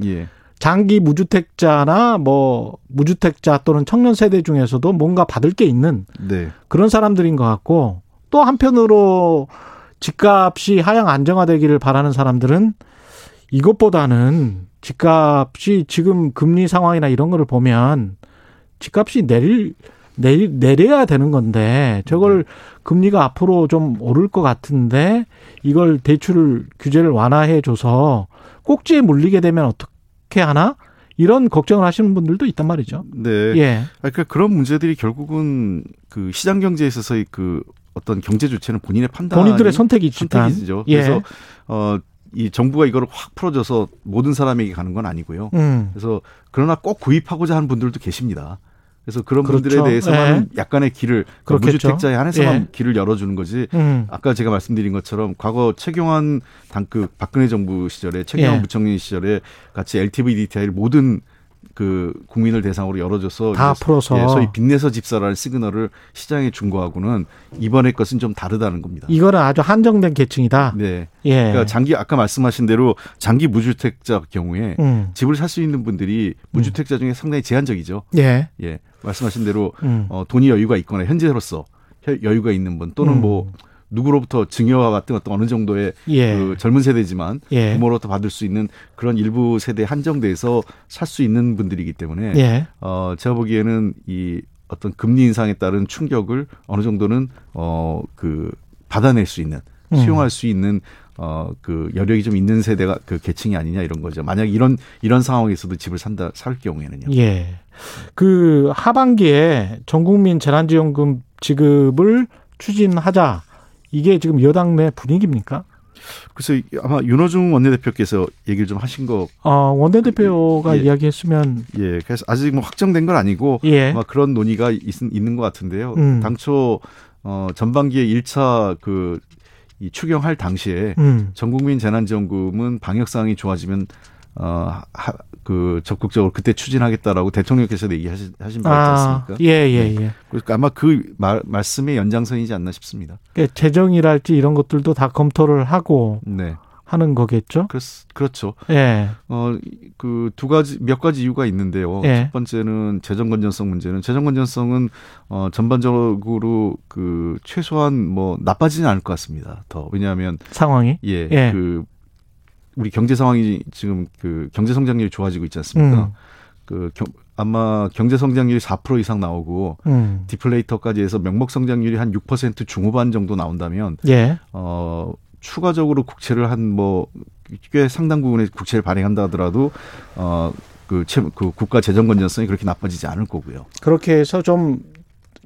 장기 무주택자나 뭐 무주택자 또는 청년 세대 중에서도 뭔가 받을 게 있는 그런 사람들인 것 같고, 또 한편으로 집값이 하향 안정화되기를 바라는 사람들은 이것보다는 집값이 지금 금리 상황이나 이런 거를 보면 집값이 내려야 되는 건데 저걸 금리가 앞으로 좀 오를 것 같은데 이걸 대출 규제를 완화해줘서 꼭지에 물리게 되면 어떻게 하나? 이런 걱정을 하시는 분들도 있단 말이죠. 그러니까 그런 문제들이 결국은 그 시장 경제에 있어서의 그 어떤 경제 주체는 본인의 판단, 본인들의 선택이죠. 그래서 이 정부가 이걸 확 풀어줘서 모든 사람에게 가는 건 아니고요. 그래서 그러나 꼭 구입하고자 하는 분들도 계십니다. 그래서 그런 분들에 대해서만 약간의 길을, 무주택자에 한해서만 길을 열어주는 거지. 아까 제가 말씀드린 것처럼 과거 최경환 박근혜 정부 시절에 최경환 부총리 시절에 같이 LTV DTI를 모든 그 국민을 대상으로 열어줘서 다 풀어서 소위 빚내서 집사라는 시그널을 시장에 준 거하고는 이번에 것은 좀 다르다는 겁니다. 이거는 아주 한정된 계층이다. 그러니까 아까 말씀하신 대로 장기 무주택자 경우에 집을 살 수 있는 분들이 무주택자 중에 상당히 제한적이죠. 말씀하신 대로 돈이 여유가 있거나 현재로서 여유가 있는 분 또는 뭐 누구로부터 증여와 같은 어떤 어느 정도의 그 젊은 세대지만 부모로부터 받을 수 있는 그런 일부 세대에 한정돼서 살 수 있는 분들이기 때문에 제가 보기에는 이 어떤 금리 인상에 따른 충격을 어느 정도는 그 받아낼 수 있는, 수용할 수 있는 그 여력이 좀 있는 세대가 그 계층이 아니냐 이런 거죠. 만약 이런 상황에서도 집을 살 경우에는요. 그 하반기에 전국민 재난지원금 지급을 추진하자. 이게 지금 여당 내 분위기입니까? 그래서 아마 윤호중 원내대표께서 얘기를 좀 하신 거. 원내대표가 이야기했으면. 그래서 아직 뭐 확정된 건 아니고 아마 그런 논의가 있는 것 같은데요. 당초 전반기에 1차 그 이 추경할 당시에 전국민 재난지원금은 방역 상황이 좋아지면 적극적으로 그때 추진하겠다라고 대통령께서 얘기하신 바 있지 않습니까? 예. 네. 그러니까 아마 그 말씀의 연장선이지 않나 싶습니다. 그러니까 재정이랄지 이런 것들도 다 검토를 하고 네. 하는 거겠죠? 그렇죠. 예. 몇 가지 이유가 있는데요. 예. 첫 번째는 재정건전성 문제는 재정건전성은 전반적으로 최소한 나빠지는 않을 것 같습니다. 왜냐하면 상황이 우리 경제 상황이 지금 경제 성장률이 좋아지고 있지 않습니까? 아마 경제 성장률이 4% 이상 나오고 디플레이터까지 해서 명목 성장률이 한 6% 중후반 정도 나온다면 추가적으로 국채를 꽤 상당 부분의 국채를 발행한다 하더라도 국가 재정 건전성이 그렇게 나빠지지 않을 거고요. 그렇게 해서 좀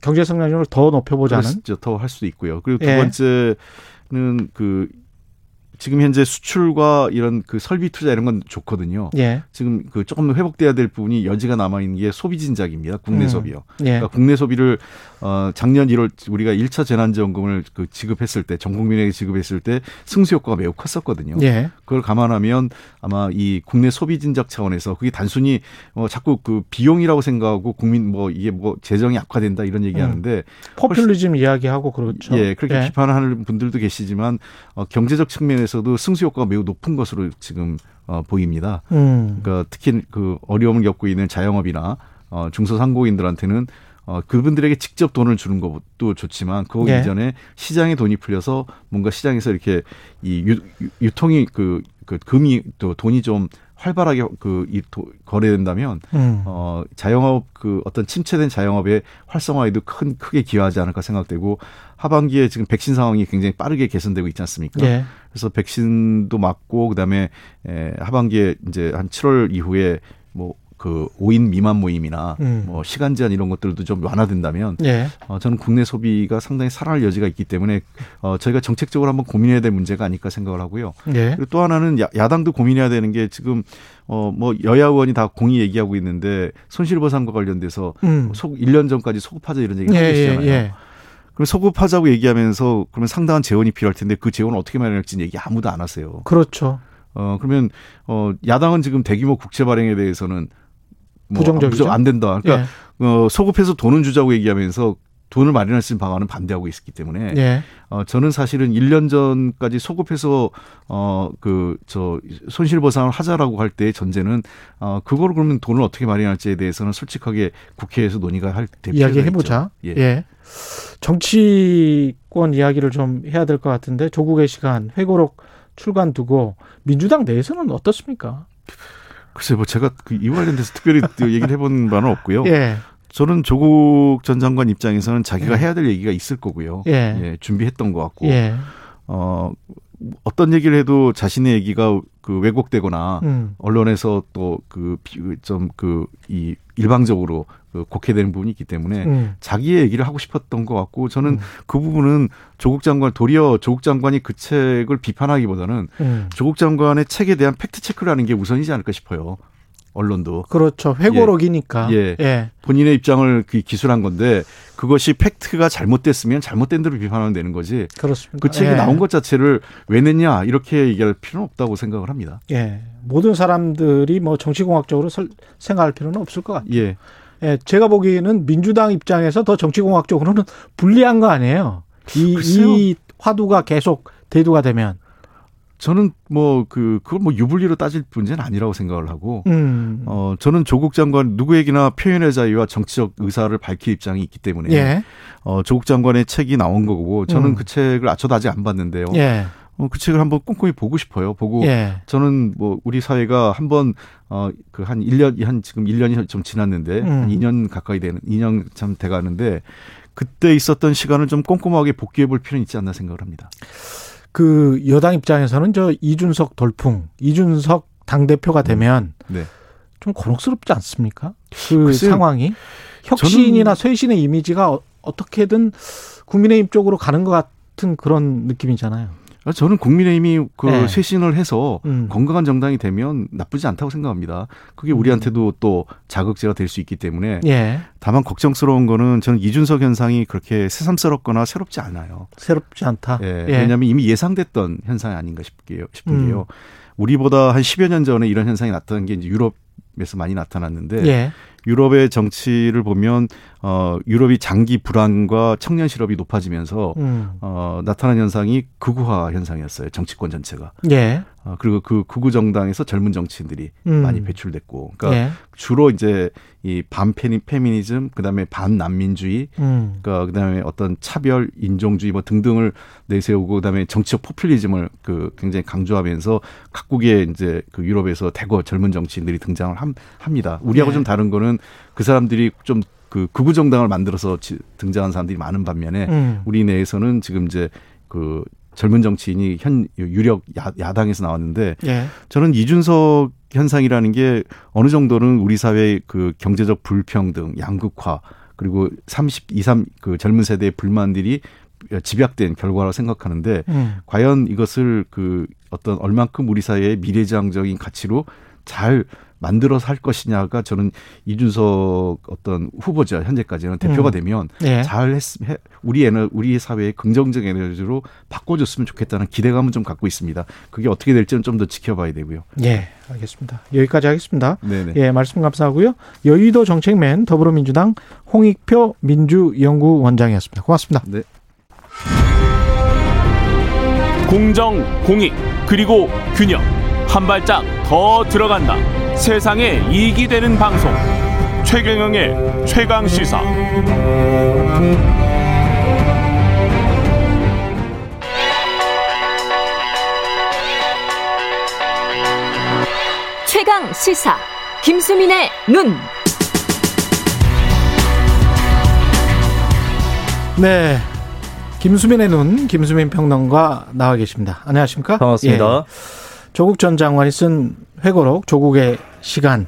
경제 성장률을 더 높여보자는 더 할 수도 있고요. 그리고 두 번째는 지금 현재 수출과 이런 설비 투자 이런 건 좋거든요. 예. 지금 조금 회복돼야 될 부분이 여지가 남아 있는 게 소비 진작입니다. 국내 소비요. 예. 그러니까 국내 소비를 작년 1월 우리가 1차 재난지원금을 지급했을 때 전 국민에게 지급했을 때 승수 효과가 매우 컸었거든요. 예. 그걸 감안하면 아마 이 국내 소비 진작 차원에서 그게 단순히 자꾸 비용이라고 생각하고 국민 이게 재정이 악화된다 이런 얘기하는데 포퓰리즘 이야기하고 그렇죠. 예, 그렇게 비판하는 분들도 계시지만 경제적 측면에서 에서도 승수 효과가 매우 높은 것으로 지금 보입니다. 그러니까 특히 어려움을 겪고 있는 자영업이나 중소상공인들한테는 그분들에게 직접 돈을 주는 것도 좋지만 그거 이전에 시장에 돈이 풀려서 뭔가 시장에서 이렇게 이 유통이 금이 또 돈이 좀 활발하게 거래된다면 자영업 어떤 침체된 자영업의 활성화에도 크게 기여하지 않을까 생각되고 하반기에 지금 백신 상황이 굉장히 빠르게 개선되고 있지 않습니까? 예. 그래서 백신도 맞고 그다음에 하반기에 이제 한 7월 이후에 5인 미만 모임이나 시간 제한 이런 것들도 좀 완화된다면 저는 국내 소비가 상당히 살아날 여지가 있기 때문에 저희가 정책적으로 한번 고민해야 될 문제가 아닐까 생각을 하고요. 그리고 또 하나는 야당도 고민해야 되는 게 지금 여야 의원이 다 공히 얘기하고 있는데 손실보상과 관련돼서 1년 전까지 소급하자 이런 얘기를 하고 계시잖아요. 그럼 소급하자고 얘기하면서 그러면 상당한 재원이 필요할 텐데 그 재원을 어떻게 마련할지는 얘기 아무도 안 하세요. 그렇죠. 그러면 야당은 지금 대규모 국채 발행에 대해서는 부정적이죠. 안 된다. 그러니까 소급해서 돈은 주자고 얘기하면서 돈을 마련할 수 있는 방안은 반대하고 있었기 때문에 저는 사실은 1년 전까지 소급해서 손실 보상을 하자라고 할 때의 전제는 그걸 그러면 돈을 어떻게 마련할지에 대해서는 솔직하게 국회에서 논의가 할 때 이야기해 보자. 예. 정치권 이야기를 좀 해야 될 것 같은데 조국의 시간 회고록 출간 두고 민주당 내에서는 어떻습니까? 글쎄요, 제가 이 관련돼서 특별히 얘기를 해본 바는 없고요. 저는 조국 전 장관 입장에서는 자기가 해야 될 얘기가 있을 거고요. 준비했던 것 같고 어떤 얘기를 해도 자신의 얘기가 왜곡되거나 언론에서 또 일방적으로 곡해되는 부분이 있기 때문에 자기의 얘기를 하고 싶었던 것 같고 저는 그 부분은 도리어 조국 장관이 그 책을 비판하기보다는 조국 장관의 책에 대한 팩트체크를 하는 게 우선이지 않을까 싶어요. 언론도. 그렇죠. 회고록이니까. 본인의 입장을 기술한 건데 그것이 팩트가 잘못됐으면 잘못된 대로 비판하면 되는 거지. 그렇습니다. 그 책이 나온 것 자체를 왜 냈냐 이렇게 얘기할 필요는 없다고 생각을 합니다. 모든 사람들이 정치공학적으로 생각할 필요는 없을 것 같아요. 제가 보기에는 민주당 입장에서 더 정치공학적으로는 불리한 거 아니에요. 이 화두가 계속 대두가 되면. 저는 그걸 유불리로 따질 문제는 아니라고 생각을 하고, 저는 조국 장관 누구에게나 표현의 자유와 정치적 의사를 밝힐 입장이 있기 때문에, 조국 장관의 책이 나온 거고, 저는 그 책을 저도 아직 안 봤는데요. 그 책을 한번 꼼꼼히 보고 싶어요. 저는 우리 사회가 한번 한 1년, 지금 1년이 좀 지났는데, 한 2년 가까이 2년 참 돼가는데, 그때 있었던 시간을 좀 꼼꼼하게 복귀해 볼 필요는 있지 않나 생각을 합니다. 여당 입장에서는 이준석 돌풍, 이준석 당대표가 되면 좀 곤혹스럽지 않습니까? 상황이. 혁신이나 쇄신의 이미지가 어떻게든 국민의힘 쪽으로 가는 것 같은 그런 느낌이잖아요. 저는 국민의힘이 그 네. 쇄신을 해서 건강한 정당이 되면 나쁘지 않다고 생각합니다. 그게 우리한테도 또 자극제가 될 수 있기 때문에 예. 다만 걱정스러운 거는 저는 이준석 현상이 그렇게 새삼스럽거나 새롭지 않아요. 새롭지 않다. 예. 예. 왜냐하면 이미 예상됐던 현상이 아닌가 싶은 게요. 우리보다 한 10여 년 전에 이런 현상이 나타난 게 이제 유럽에서 많이 나타났는데 예. 유럽의 정치를 보면 유럽이 장기 불안과 청년 실업이 높아지면서 나타난 현상이 극우화 현상이었어요. 정치권 전체가. 예. 그리고 그 극우 정당에서 젊은 정치인들이 많이 배출됐고, 그러니까 예. 주로 이제 이 반페미니즘, 그다음에 반난민주의, 그러니까 그다음에 어떤 차별, 인종주의 뭐 등등을 내세우고, 그다음에 정치적 포퓰리즘을 굉장히 강조하면서 각국의 이제 그 유럽에서 대거 젊은 정치인들이 등장을 합니다. 우리하고 예. 좀 다른 거는 그 사람들이 좀 그 극우 정당을 만들어서 등장한 사람들이 많은 반면에 우리 내에서는 지금 이제 그 젊은 정치인이 현 유력 야당에서 나왔는데 예. 저는 이준석 현상이라는 게 어느 정도는 우리 사회의 그 경제적 불평등, 양극화 그리고 30, 20, 30 그 젊은 세대의 불만들이 집약된 결과라고 생각하는데 과연 이것을 그 어떤 얼만큼 우리 사회의 미래지향적인 가치로 잘 만들어서 할 것이냐가 저는 이준석 어떤 후보자 현재까지는 대표가 되면 예. 잘 했으면 우리 사회의 긍정적 에너지로 바꿔줬으면 좋겠다는 기대감은 좀 갖고 있습니다. 그게 어떻게 될지는 좀 더 지켜봐야 되고요. 예, 알겠습니다. 여기까지 하겠습니다. 네네. 예, 말씀 감사하고요. 여의도 정책맨 더불어민주당 홍익표 민주연구원장이었습니다. 고맙습니다. 네. 공정, 공익, 그리고 균형. 한 발짝 더 들어간다. 세상에 이익이 되는 방송 최경영의 최강시사. 최강시사 김수민의 눈. 네, 김수민의 눈, 김수민 평론가 나와 계십니다. 안녕하십니까? 반갑습니다. 예. 조국 전 장관이 쓴 회고록 조국의 시간,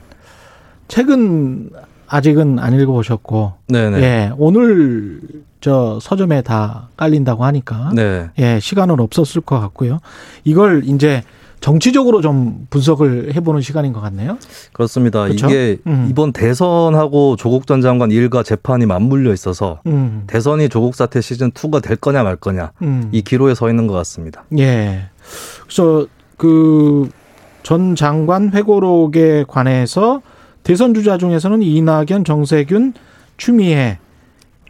책은 아직은 안 읽어보셨고, 네네. 예, 오늘 저 서점에 다 깔린다고 하니까, 네. 예, 시간은 없었을 것 같고요. 이걸 이제 정치적으로 좀 분석을 해보는 시간인 것 같네요. 그렇습니다. 그렇죠? 이게 이번 대선하고 조국 전 장관 일과 재판이 맞물려 있어서 대선이 조국 사태 시즌 2가 될 거냐 말 거냐 이 기로에 서 있는 것 같습니다. 예, 그래서. 그 전 장관 회고록에 관해서 대선 주자 중에서는 이낙연, 정세균, 추미애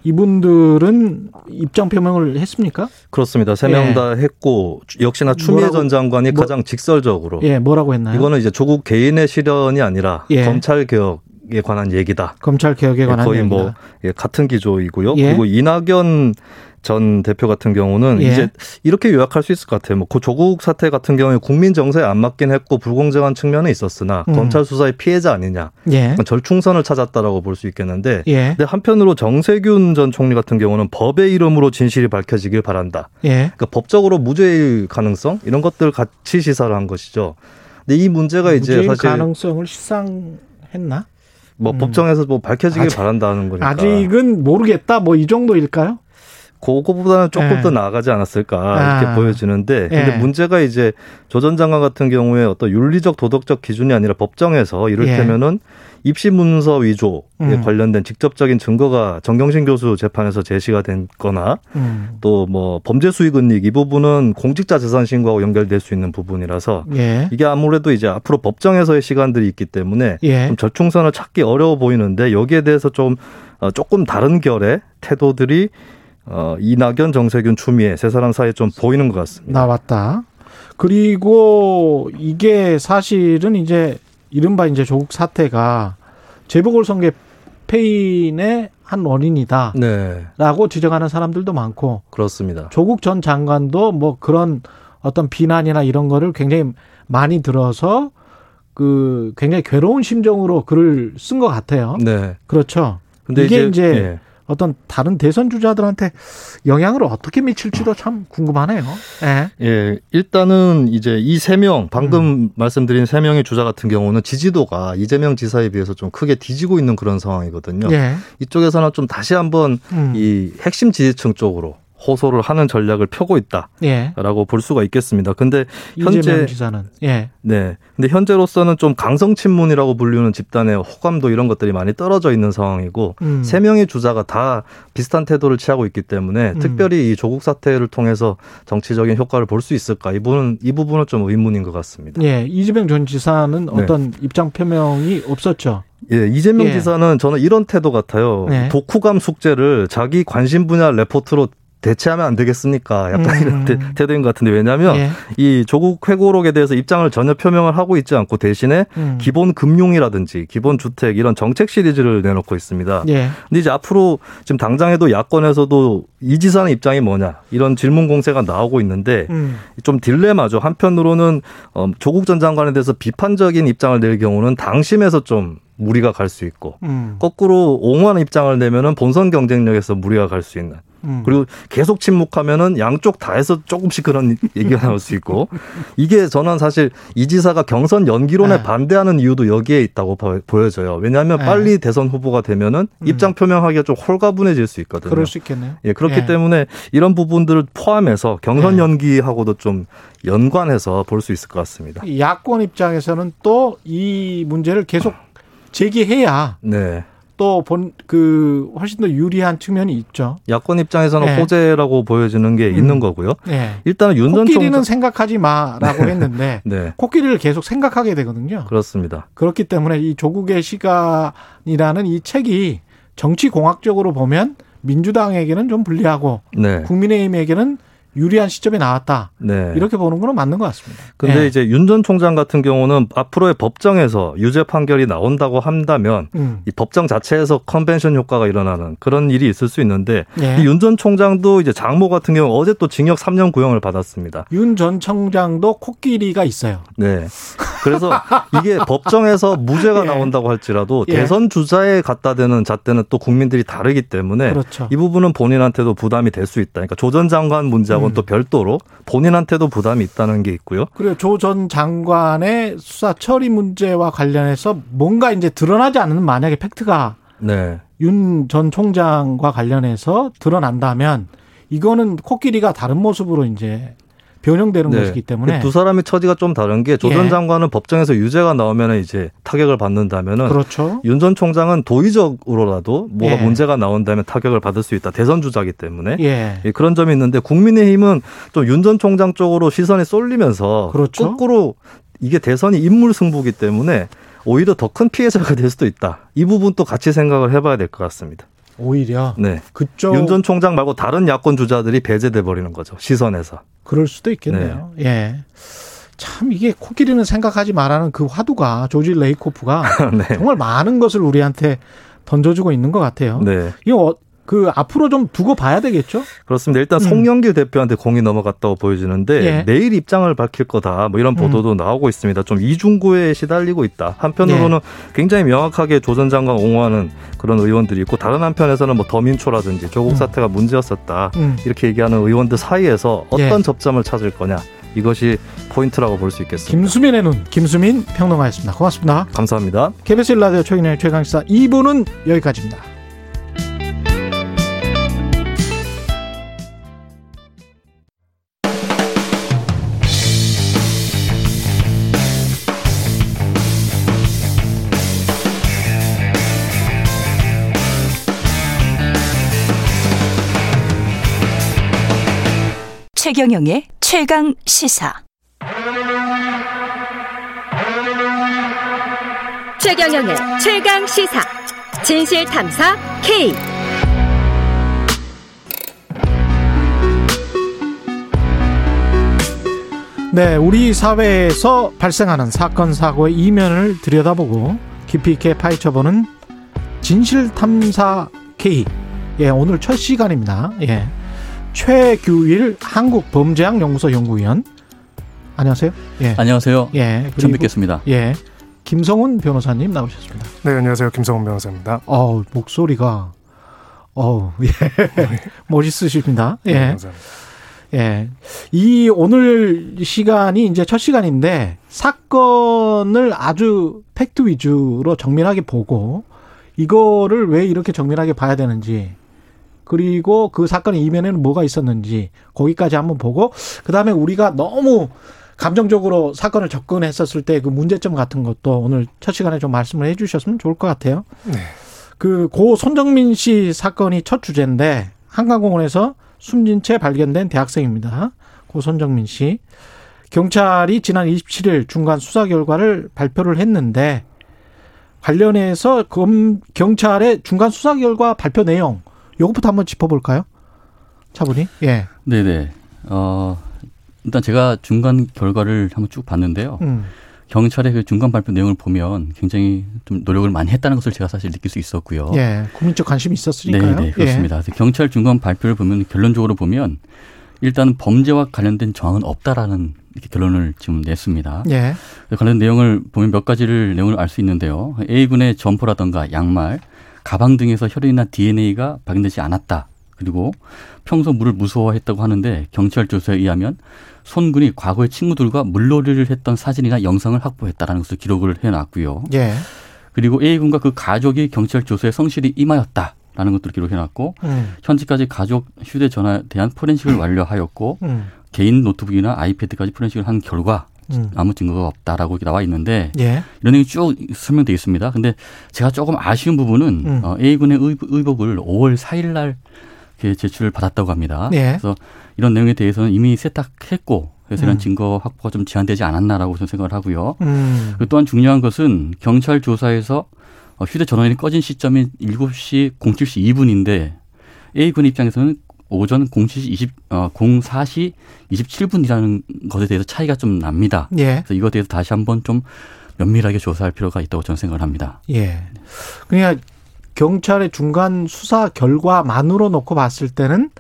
이분들은 입장 표명을 했습니까? 그렇습니다. 세 명 다 예. 했고 역시나 추미애 전 장관이 가장 직설적으로 예, 뭐라고 했나요? 이거는 이제 조국 개인의 실현이 아니라 예. 검찰 개혁. 에 관한 얘기다. 검찰 개혁에 관한 거의 얘기다. 뭐 예, 같은 기조이고요. 예. 그리고 이낙연 전 대표 같은 경우는 예. 이제 이렇게 요약할 수 있을 것 같아요. 뭐 그 조국 사태 같은 경우에 국민 정서에 안 맞긴 했고 불공정한 측면이 있었으나 검찰 수사의 피해자 아니냐. 예. 그러니까 절충선을 찾았다라고 볼 수 있겠는데. 예. 근데 한편으로 정세균 전 총리 같은 경우는 법의 이름으로 진실이 밝혀지길 바란다. 예. 그러니까 법적으로 무죄일 가능성 이런 것들 같이 시사를 한 것이죠. 근데 이 문제가 이제 사실 가능성을 시상했나? 뭐 법정에서 뭐 밝혀지길 바란다는 거니까 아직은 모르겠다 뭐 이 정도일까요? 그거보다는 조금 예. 더 나아가지 않았을까 이렇게 보여지는데 예. 근데 문제가 이제 조 전 장관 같은 경우에 어떤 윤리적 도덕적 기준이 아니라 법정에서 이를테면은 예. 입시 문서 위조에 관련된 직접적인 증거가 정경심 교수 재판에서 제시가 됐거나 또 뭐 범죄 수익 은닉 이 부분은 공직자 재산 신고하고 연결될 수 있는 부분이라서 예. 이게 아무래도 이제 앞으로 법정에서의 시간들이 있기 때문에 예. 좀 절충선을 찾기 어려워 보이는데 여기에 대해서 좀 조금 다른 결의 태도들이 이낙연, 정세균, 추미애 세 사람 사이에 좀 보이는 것 같습니다. 나왔다. 그리고 이게 사실은 이제 이른바 이제 조국 사태가 재보궐선거 패인의 한 원인이다. 네. 라고 지적하는 사람들도 많고. 그렇습니다. 조국 전 장관도 뭐 그런 어떤 비난이나 이런 거를 굉장히 많이 들어서 그 굉장히 괴로운 심정으로 글을 쓴 것 같아요. 네. 그렇죠. 근데 이게 이제 예. 어떤 다른 대선 주자들한테 영향을 어떻게 미칠지도 참 궁금하네요. 예. 예. 일단은 이제 이 세 명, 방금 말씀드린 세 명의 주자 같은 경우는 지지도가 이재명 지사에 비해서 좀 크게 뒤지고 있는 그런 상황이거든요. 예. 이쪽에서는 좀 다시 한번 이 핵심 지지층 쪽으로 호소를 하는 전략을 펴고 있다라고 볼 수가 있겠습니다. 근데 이재명 지사는 근데 현재로서는 좀 강성 친문이라고 불리는 집단의 호감도 이런 것들이 많이 떨어져 있는 상황이고 세 명의 주자가 다 비슷한 태도를 취하고 있기 때문에 특별히 이 조국 사태를 통해서 정치적인 효과를 볼 수 있을까 이 부분은 좀 의문인 것 같습니다. 예, 이재명 전 지사는 어떤 입장 표명이 없었죠. 예, 이재명 지사는 저는 이런 태도 같아요. 독후감 숙제를 자기 관심 분야 레포트로 대체하면 안 되겠습니까? 약간 이런 태도인 것 같은데 왜냐하면 이 조국 회고록에 대해서 입장을 전혀 표명을 하고 있지 않고 대신에 기본 금융이라든지 기본 주택 이런 정책 시리즈를 내놓고 있습니다. 근데 이제 앞으로 지금 당장에도 야권에서도 이 지사는 입장이 뭐냐 이런 질문 공세가 나오고 있는데 좀 딜레마죠. 한편으로는 조국 전 장관에 대해서 비판적인 입장을 낼 경우는 당심에서 좀 무리가 갈 수 있고 거꾸로 옹호하는 입장을 내면은 본선 경쟁력에서 무리가 갈 수 있는. 그리고 계속 침묵하면은 양쪽 다에서 조금씩 그런 얘기가 나올 수 있고 이게 저는 사실 이 지사가 경선 연기론에 반대하는 이유도 여기에 있다고 보여져요. 왜냐하면 빨리 대선 후보가 되면은 입장 표명하기가 좀 홀가분해질 수 있거든요. 그럴 수 있겠네요. 예, 그렇기 때문에 이런 부분들을 포함해서 경선 연기하고도 좀 연관해서 볼 수 있을 것 같습니다. 야권 입장에서는 또 이 문제를 계속 제기해야. 네. 또 훨씬 더 유리한 측면이 있죠. 야권 입장에서는 호재라고 보여지는 게 있는 거고요. 일단은 윤 전 총장 코끼리는 생각하지 마라고 했는데 코끼리를 계속 생각하게 되거든요. 그렇습니다. 그렇기 때문에 이 조국의 시간이라는 이 책이 정치공학적으로 보면 민주당에게는 좀 불리하고 국민의힘에게는 유리한 시점에 나왔다. 이렇게 보는 건 맞는 것 같습니다. 그런데 이제 윤 전 총장 같은 경우는 앞으로의 법정에서 유죄 판결이 나온다고 한다면 이 법정 자체에서 컨벤션 효과가 일어나는 그런 일이 있을 수 있는데 윤 전 총장도 이제 장모 같은 경우 어제 또 징역 3년 구형을 받았습니다. 윤 전 총장도 코끼리가 있어요. 네. 그래서 이게 법정에서 무죄가 나온다고 할지라도 대선 주자에 갖다 대는 잣대는 또 국민들이 다르기 때문에 이 부분은 본인한테도 부담이 될 수 있다. 그러니까 조 전 장관 문제하고 또 별도로 본인한테도 부담이 있다는 게 있고요. 그리고 조 전 장관의 수사 처리 문제와 관련해서 뭔가 이제 드러나지 않는 만약에 팩트가 윤 전 총장과 관련해서 드러난다면 이거는 코끼리가 다른 모습으로 이제 변형되는 것이기 때문에 두 사람의 처지가 좀 다른 게 조 전 장관은 법정에서 유죄가 나오면 이제 타격을 받는다면은 윤 전 총장은 도의적으로라도 뭐가 문제가 나온다면 타격을 받을 수 있다. 대선 주자이기 때문에 그런 점이 있는데 국민의힘은 또 윤 전 총장 쪽으로 시선이 쏠리면서 거꾸로 이게 대선이 인물 승부기 때문에 오히려 더 큰 피해자가 될 수도 있다. 이 부분도 같이 생각을 해봐야 될 것 같습니다. 오히려 그쪽 윤 전 총장 말고 다른 야권 주자들이 배제돼 버리는 거죠. 시선에서. 그럴 수도 있겠네요. 참 이게 코끼리는 생각하지 말라는 그 화두가 조지 레이코프가 정말 많은 것을 우리한테 던져주고 있는 것 같아요. 이거 그 앞으로 좀 두고 봐야 되겠죠? 그렇습니다. 일단 송영길 대표한테 공이 넘어갔다고 보여지는데 내일 입장을 밝힐 거다. 뭐 이런 보도도 나오고 있습니다. 좀 이중구에 시달리고 있다. 한편으로는 굉장히 명확하게 조 전 장관 옹호하는 그런 의원들이 있고 다른 한편에서는 뭐 더민초라든지 조국 사태가 문제였었다. 이렇게 얘기하는 의원들 사이에서 어떤 접점을 찾을 거냐. 이것이 포인트라고 볼 수 있겠습니다. 김수민의 눈, 김수민 평론가였습니다. 고맙습니다. 감사합니다. KBS 1라디오 최경영의 최강시사 2부는 여기까지입니다. 최경영의 최강 시사. 최경영의 최강 시사. 진실 탐사 K. 네, 우리 사회에서 발생하는 사건 사고의 이면을 들여다보고 깊이 있게 파헤쳐보는 진실 탐사 K. 예, 오늘 첫 시간입니다. 최규일 한국범죄학연구소 연구위원. 안녕하세요. 안녕하세요. 처음 뵙겠습니다. 김성훈 변호사님 나오셨습니다. 네, 안녕하세요. 김성훈 변호사입니다. 목소리가 멋있으십니다. 감사합니다. 이 오늘 시간이 이제 첫 시간인데 사건을 아주 팩트 위주로 정밀하게 보고 이거를 왜 이렇게 정밀하게 봐야 되는지 그리고 그 사건의 이면에는 뭐가 있었는지 거기까지 한번 보고, 그다음에 우리가 너무 감정적으로 사건을 접근했었을 때 그 문제점 같은 것도 오늘 첫 시간에 좀 말씀을 해 주셨으면 좋을 것 같아요. 네. 그 고 손정민 씨 사건이 첫 주제인데, 한강공원에서 숨진 채 발견된 대학생입니다. 고 손정민 씨. 경찰이 지난 27일 중간 수사 결과를 발표를 했는데, 관련해서 경찰의 중간 수사 결과 발표 내용, 요것부터 한번 짚어볼까요? 차분히. 예. 네네. 일단 제가 중간 결과를 한번 쭉 봤는데요. 경찰의 그 중간 발표 내용을 보면 굉장히 좀 노력을 많이 했다는 것을 제가 사실 느낄 수 있었고요. 예. 국민적 관심이 있었으니까요. 네네. 그렇습니다. 예. 경찰 중간 발표를 보면, 결론적으로 보면 일단 범죄와 관련된 저항은 없다라는 이렇게 결론을 지금 냈습니다. 예. 관련 내용을 보면 몇 가지를 내용을 알 수 있는데요. A군의 점포라든가 양말, 가방 등에서 혈흔이나 DNA가 발견되지 않았다. 그리고 평소 물을 무서워했다고 하는데, 경찰 조사에 의하면 손군이 과거에 친구들과 물놀이를 했던 사진이나 영상을 확보했다라는 것을 기록을 해놨고요. 예. 그리고 A군과 그 가족이 경찰 조사에 성실히 임하였다. 라는 것들을 기록해놨고, 현재까지 가족 휴대전화에 대한 포렌식을 완료하였고, 개인 노트북이나 아이패드까지 포렌식을 한 결과 아무 증거가 없다라고 나와 있는데, 예. 이런 내용이 쭉 설명되어 있습니다. 근데 제가 조금 아쉬운 부분은 A군의 의복을 5월 4일 날 제출을 받았다고 합니다. 예. 그래서 이런 내용에 대해서는 이미 세탁했고, 그래서 이런 증거 확보가 좀 제한되지 않았나라고 저는 생각을 하고요. 또한 중요한 것은 경찰 조사에서 휴대전원이 꺼진 시점이 7시 07시 2분인데 A군 입장에서는 오전 04시 27분이라는 것에 대해서 차이가 좀 납니다. 예. 그래서 이것에 대해서 다시 한번 좀 면밀하게 조사할 필요가 있다고 저는 생각을 합니다. 예. 그러니까 경찰의 중간 수사 결과만으로 놓고 봤을 때는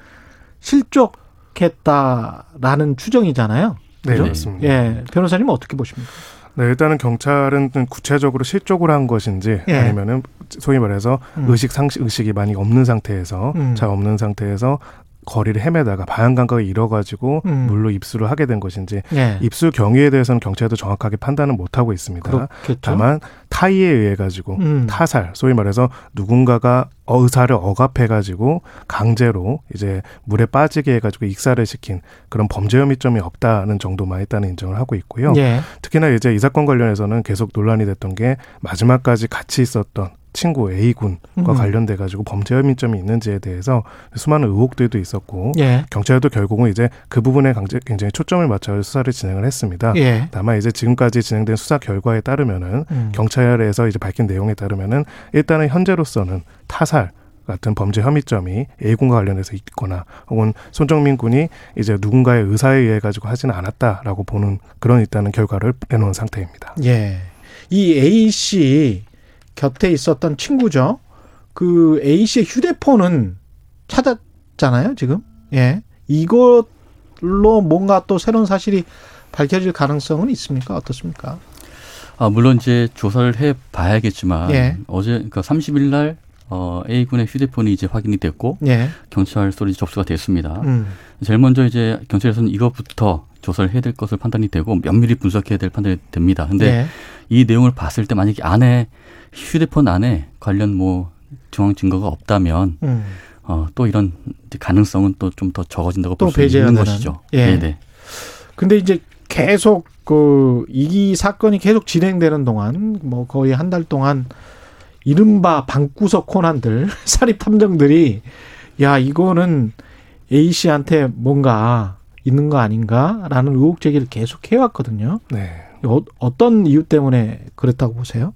실족했다라는 추정이잖아요. 그렇죠? 네, 맞습니다. 예. 변호사님은 어떻게 보십니까? 네, 일단은 경찰은 구체적으로 실족을 한 것인지, 예. 아니면은 소위 말해서 의식이 많이 없는 상태에서 잘 없는 상태에서 거리를 헤매다가 방향 감각을 잃어가지고 물로 입수를 하게 된 것인지, 예. 입수 경위에 대해서는 경찰도 정확하게 판단은 못하고 있습니다. 그렇겠죠? 다만 타의에 의해 가지고 타살, 소위 말해서 누군가가 의사를 억압해가지고 강제로 이제 물에 빠지게 해가지고 익사를 시킨 그런 범죄 혐의점이 없다는 정도만 일단은 인정을 하고 있고요. 예. 특히나 이제 이 사건 관련해서는 계속 논란이 됐던 게 마지막까지 같이 있었던 친구 A군과 관련돼가지고 범죄 혐의점이 있는지에 대해서 수많은 의혹들도 있었고, 예. 경찰도 결국은 이제 그 부분에 굉장히 초점을 맞춰 수사를 진행을 했습니다. 예. 다만 이제 지금까지 진행된 수사 결과에 따르면은 경찰에서 이제 밝힌 내용에 따르면은 일단은 현재로서는 타살 같은 범죄 혐의점이 A군과 관련해서 있거나 혹은 손정민 군이 이제 누군가의 의사에 의해 가지고 하지는 않았다라고 보는 그런 일단은 결과를 내놓은 상태입니다. 예, 이 A 씨 곁에 있었던 친구죠. 그 A씨의 휴대폰은 찾았잖아요, 지금. 예. 이걸로 뭔가 또 새로운 사실이 밝혀질 가능성은 있습니까? 어떻습니까? 아, 물론 이제 조사를 해 봐야겠지만, 예. 어제, 그러니까 30일 날, A군의 휴대폰이 이제 확인이 됐고, 예. 경찰서로 접수가 됐습니다. 제일 먼저 이제 경찰에서는 이것부터 조사를 해야 될 것을 판단이 되고, 면밀히 분석해야 될 판단이 됩니다. 근데 예. 이 내용을 봤을 때 만약에 휴대폰 안에 관련 중앙 증거가 없다면, 또 이런 가능성은 또 좀 더 적어진다고 볼 수 있는 것이죠. 예. 네네. 근데 이제 계속 이 사건이 계속 진행되는 동안, 거의 한 달 동안, 이른바 방구석 코난들, 사립탐정들이, 야, 이거는 A 씨한테 뭔가 있는 거 아닌가라는 의혹 제기를 계속 해왔거든요. 네. 어떤 이유 때문에 그랬다고 보세요?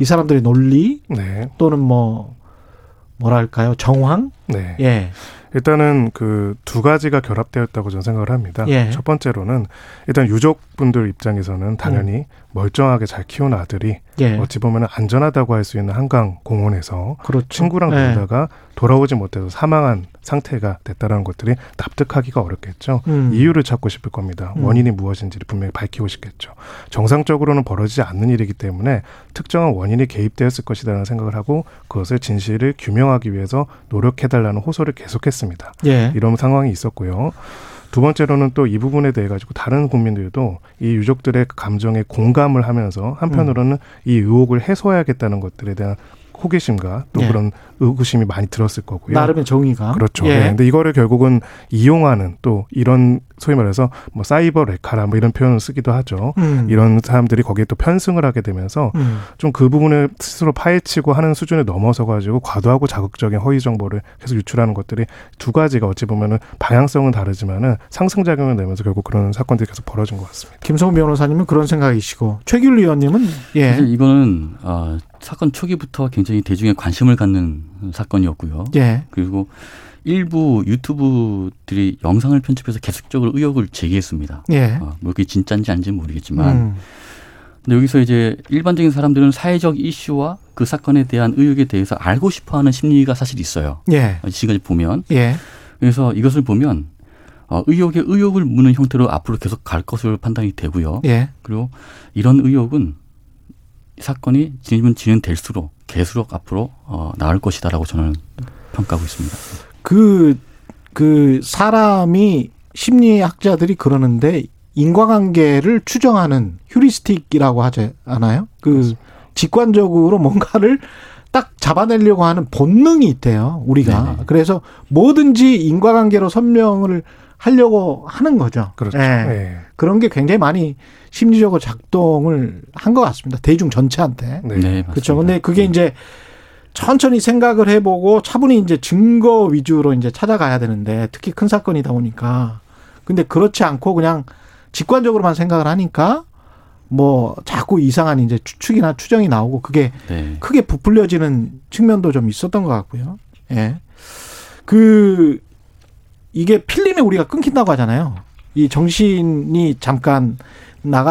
이 사람들의 논리, 네. 또는 뭐랄까요, 정황? 네. 예. 일단은 그 두 가지가 결합되었다고 저는 생각을 합니다. 예. 첫 번째로는 일단 유족분들 입장에서는 당연히 멀쩡하게 잘 키운 아들이, 예. 어찌 보면 안전하다고 할 수 있는 한강 공원에서, 그렇죠. 친구랑 놀다가, 예. 돌아오지 못해서 사망한 상태가 됐다는 것들이 납득하기가 어렵겠죠. 이유를 찾고 싶을 겁니다. 원인이 무엇인지를 분명히 밝히고 싶겠죠. 정상적으로는 벌어지지 않는 일이기 때문에 특정한 원인이 개입되었을 것이라는 생각을 하고, 그것을 진실을 규명하기 위해서 노력해달라는 호소를 계속했습니다. 예. 이런 상황이 있었고요. 두 번째로는 또 이 부분에 대해 가지고 다른 국민들도 이 유족들의 감정에 공감을 하면서 한편으로는 이 의혹을 해소해야겠다는 것들에 대한 호기심과 또 예. 그런 의구심이 많이 들었을 거고요. 나름의 정의가. 그렇죠. 예. 네. 근데 이거를 결국은 이용하는 또 이런 소위 말해서 뭐 사이버 레카라 뭐 이런 표현을 쓰기도 하죠. 이런 사람들이 거기에 또 편승을 하게 되면서 좀 그 부분을 스스로 파헤치고 하는 수준에 넘어서 가지고 과도하고 자극적인 허위 정보를 계속 유출하는 것들이 두 가지가 어찌 보면은 방향성은 다르지만은 상승작용을 내면서 결국 그런 사건들이 계속 벌어진 것 같습니다. 김성훈 변호사님은 그런 생각이시고 최규일 의원님은 예. 사실 이거는 사건 초기부터 굉장히 대중의 관심을 갖는 사건이었고요. 예. 그리고 일부 유튜브들이 영상을 편집해서 계속적으로 의혹을 제기했습니다. 예. 뭐 이게 진짜인지 아닌지는 모르겠지만, 근데 여기서 이제 일반적인 사람들은 사회적 이슈와 그 사건에 대한 의혹에 대해서 알고 싶어하는 심리가 사실 있어요. 예. 지금까지 보면, 예. 그래서 이것을 보면 의혹에 의혹을 묻는 형태로 앞으로 계속 갈 것으로 판단이 되고요. 예. 그리고 이런 의혹은 사건이 진행될수록 계수록 앞으로 나을 것이다라고 저는 평가하고 있습니다. 그 사람이 심리학자들이 그러는데 인과관계를 추정하는 휴리스틱이라고 하지 않아요? 그 직관적으로 뭔가를 딱 잡아내려고 하는 본능이 있대요, 우리가. 네네. 그래서 뭐든지 인과관계로 설명을 하려고 하는 거죠. 그렇죠. 예. 예. 그런 게 굉장히 많이 심리적으로 작동을 한 것 같습니다. 대중 전체한테. 네. 네, 그렇죠. 근데 그게 이제 천천히 생각을 해보고 차분히 이제 증거 위주로 이제 찾아가야 되는데 특히 큰 사건이다 보니까. 근데 그렇지 않고 그냥 직관적으로만 생각을 하니까 뭐 자꾸 이상한 이제 추측이나 추정이 나오고 그게 네. 크게 부풀려지는 측면도 좀 있었던 것 같고요. 예. 이게 필름에 우리가 끊긴다고 하잖아요. 이 정신이 잠깐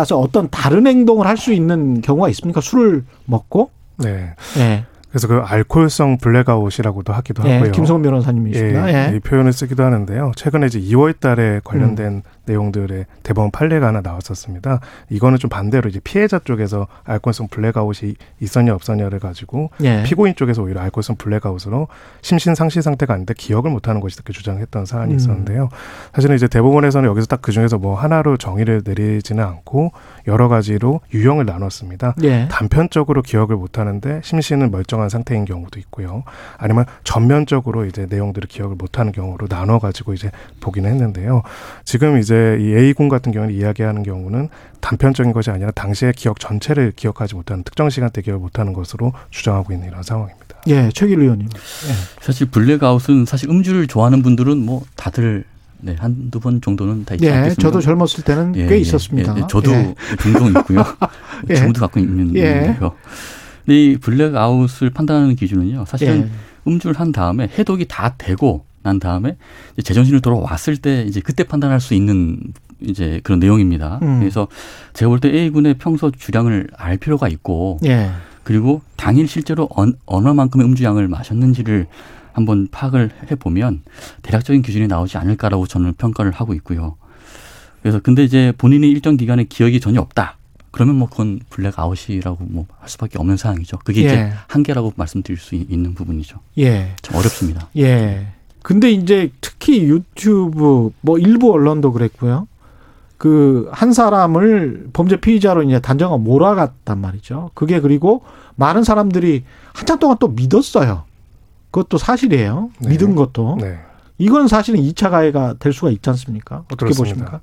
나가서 어떤 다른 행동을 할 수 있는 경우가 있습니까? 술을 먹고? 네. 네. 그래서 그 알코올성 블랙아웃이라고도 하기도 하고요. 김성훈 변호사님이십니다. 예, 예. 이 표현을 쓰기도 하는데요. 최근에 이제 2월 달에 관련된 내용들의 대법원 판례가 하나 나왔었습니다. 이거는 좀 반대로 이제 피해자 쪽에서 알코올성 블랙아웃이 있었냐 없었냐를 가지고 예. 피고인 쪽에서 오히려 알코올성 블랙아웃으로 심신상실 상태가 아닌데 기억을 못하는 것이 이렇게 주장했던 사안이 있었는데요. 사실은 이제 대법원에서는 여기서 딱 그중에서 뭐 하나로 정의를 내리지는 않고 여러 가지로 유형을 나눴습니다. 예. 단편적으로 기억을 못하는데 심신은 멀쩡한 상태인 경우도 있고요. 아니면 전면적으로 이제 내용들을 기억을 못하는 경우로 나눠가지고 이제 보기는 했는데요. 지금 이제 이 A군 같은 경우는 이야기하는 경우는 단편적인 것이 아니라 당시의 기억 전체를 기억하지 못하는 특정 시간대 기억을 못하는 것으로 주장하고 있는 이런 상황입니다. 예, 최길 의원님. 예. 사실 블랙아웃은 사실 음주를 좋아하는 분들은 뭐 다들 네, 한두 번 정도는 다 있지 예, 않겠습니까? 저도 젊었을 때는 꽤 있었습니다. 예, 저도 종종 있고요. 지금도 갖고 있는 건데요. 이 블랙아웃을 판단하는 기준은요. 사실은 음주를 한 다음에 해독이 다 되고 난 다음에 이제 제정신으로 돌아왔을 때 이제 그때 판단할 수 있는 이제 그런 내용입니다. 그래서 제가 볼 때 A군의 평소 주량을 알 필요가 있고 그리고 당일 실제로 얼마만큼의 음주량을 마셨는지를 한번 파악을 해보면 대략적인 기준이 나오지 않을까라고 저는 평가를 하고 있고요. 그래서 근데 이제 본인이 일정 기간에 기억이 전혀 없다. 그러면 뭐 그건 블랙아웃이라고 뭐 할 수밖에 없는 상황이죠. 그게 이제 한계라고 말씀드릴 수 있는 부분이죠. 예. 참 어렵습니다. 예. 근데 이제 특히 유튜브 뭐 일부 언론도 그랬고요. 그 한 사람을 범죄 피의자로 이제 단정하고 몰아갔단 말이죠. 그게 그리고 많은 사람들이 한참 동안 또 믿었어요. 그것도 사실이에요. 네. 믿은 것도. 네. 이건 사실은 2차 가해가 될 수가 있지 않습니까? 어떻게 그렇습니다. 보십니까?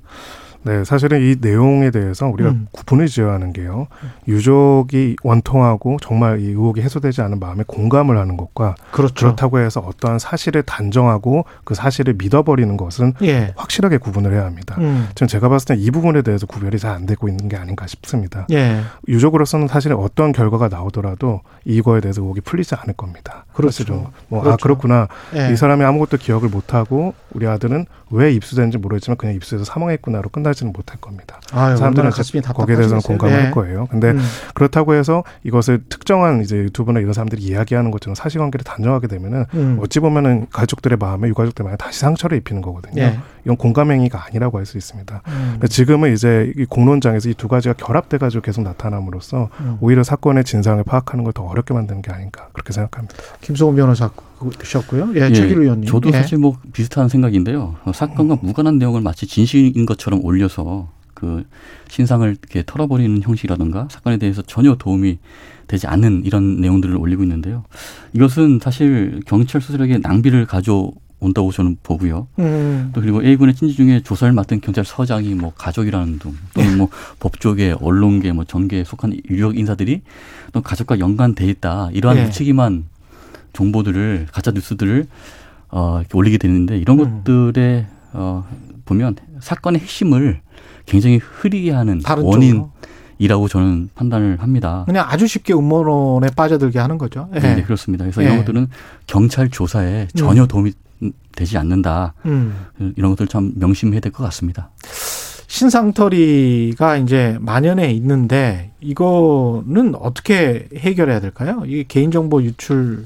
네, 사실은 이 내용에 대해서 우리가 구분을 지어야 하는 게요. 유족이 원통하고 정말 이 의혹이 해소되지 않은 마음에 공감을 하는 것과 그렇죠. 그렇다고 해서 어떠한 사실을 단정하고 그 사실을 믿어버리는 것은 확실하게 구분을 해야 합니다. 지금 제가 봤을 때 이 부분에 대해서 구별이 잘 안 되고 있는 게 아닌가 싶습니다. 유족으로서는 사실 어떠한 결과가 나오더라도 이거에 대해서 의혹이 풀리지 않을 겁니다. 그렇죠. 뭐, 그렇죠. 아, 그렇구나. 이 사람이 아무것도 기억을 못하고 우리 아들은 왜 입수됐는지 모르겠지만 그냥 입수해서 사망했구나로 끝날 지는 못할 겁니다. 아유, 사람들은 거기에 대해서는 공감을 할 거예요. 근데 그렇다고 해서 이것을 특정한 이제 유튜브나 이런 사람들이 이야기하는 것처럼 사실관계를 단정하게 되면은 어찌 보면은 가족들의 마음에 유가족들의 마음에 다시 상처를 입히는 거거든요. 이건 공감행위가 아니라고 할 수 있습니다. 지금은 이제 이 공론장에서 이 두 가지가 결합돼가지고 계속 나타남으로써 오히려 사건의 진상을 파악하는 걸 더 어렵게 만드는 게 아닌가 그렇게 생각합니다. 김성훈 변호사셨고요. 예, 최규일 의원님. 저도 사실 뭐 비슷한 생각인데요. 사건과 무관한 내용을 마치 진실인 것처럼 올려서 그 신상을 이렇게 털어버리는 형식이라든가 사건에 대해서 전혀 도움이 되지 않는 이런 내용들을 올리고 있는데요. 이것은 사실 경찰 수사력의 낭비를 가져온다고 저는 보고요. 또 그리고 A군의 친지 중에 조사를 맡은 경찰서장이 뭐 가족이라는 둥 또는 뭐 법조계, 언론계, 뭐 정계에 속한 유력 인사들이 또 가족과 연관돼 있다 이러한 무책임한 정보들을 가짜 뉴스들을 이렇게 올리게 되는데 이런 것들에 보면 사건의 핵심을 굉장히 흐리게 하는 원인이라고 저는 판단을 합니다. 그냥 아주 쉽게 음모론에 빠져들게 하는 거죠. 예. 네, 그렇습니다. 그래서 이런 것들은 경찰 조사에 전혀 도움이 되지 않는다. 이런 것들 참 명심해야 될 것 같습니다. 신상털이가 이제 만연해 있는데 이거는 어떻게 해결해야 될까요? 이게 개인정보 유출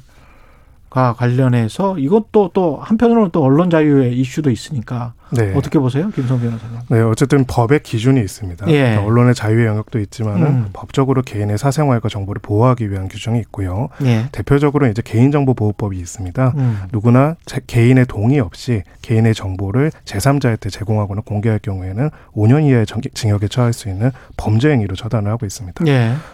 과 관련해서 이것도 또 한편으로는 또 언론 자유의 이슈도 있으니까 어떻게 보세요, 김성 변호사님? 네, 어쨌든 법의 기준이 있습니다. 그러니까 언론의 자유의 영역도 있지만은 법적으로 개인의 사생활과 정보를 보호하기 위한 규정이 있고요. 대표적으로 이제 개인정보보호법이 있습니다. 누구나 개인의 동의 없이 개인의 정보를 제3자한테 제공하거나 공개할 경우에는 5년 이하의 징역에 처할 수 있는 범죄 행위로 처단을 하고 있습니다.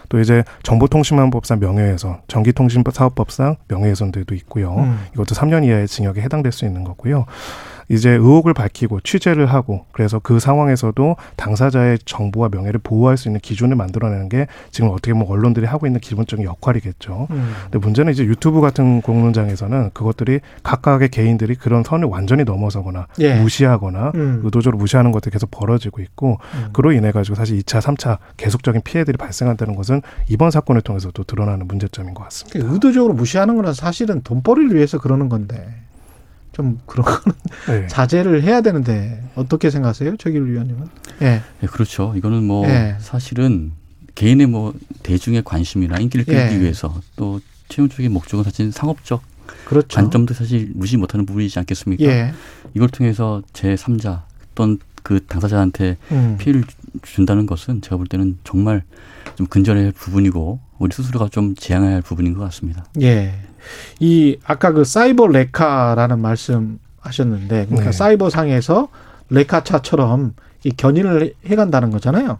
또 이제 정보통신망법상 명예훼손, 전기통신사업법상 명예훼손들도 있고. 고요. 이것도 3년 이하의 징역에 해당될 수 있는 거고요. 이제 의혹을 밝히고 취재를 하고 그래서 그 상황에서도 당사자의 정보와 명예를 보호할 수 있는 기준을 만들어내는 게 지금 어떻게 보면 언론들이 하고 있는 기본적인 역할이겠죠. 근데 문제는 이제 유튜브 같은 공론장에서는 그것들이 각각의 개인들이 그런 선을 완전히 넘어서거나 무시하거나 의도적으로 무시하는 것들이 계속 벌어지고 있고 그로 인해 가지고 사실 2차, 3차 계속적인 피해들이 발생한다는 것은 이번 사건을 통해서도 드러나는 문제점인 것 같습니다. 의도적으로 무시하는 건 사실은 돈벌이를 위해서 그러는 건데. 좀 그런 거는 자제를 해야 되는데 어떻게 생각하세요? 최규일 위원님은? 네, 그렇죠. 이거는 뭐 사실은 개인의 뭐 대중의 관심이나 인기를 끌기 위해서 또 최종적인 목적은 사실 상업적 관점도 사실 무시 못하는 부분이지 않겠습니까? 이걸 통해서 제3자 또는 그 당사자한테 피해를 준다는 것은 제가 볼 때는 정말 좀 근절해야 할 부분이고 우리 스스로가 좀 지양해야 할 부분인 것 같습니다. 이 아까 그 사이버 레카라는 말씀 하셨는데 그러니까 사이버 상에서 레카차처럼 이 견인을 해간다는 거잖아요.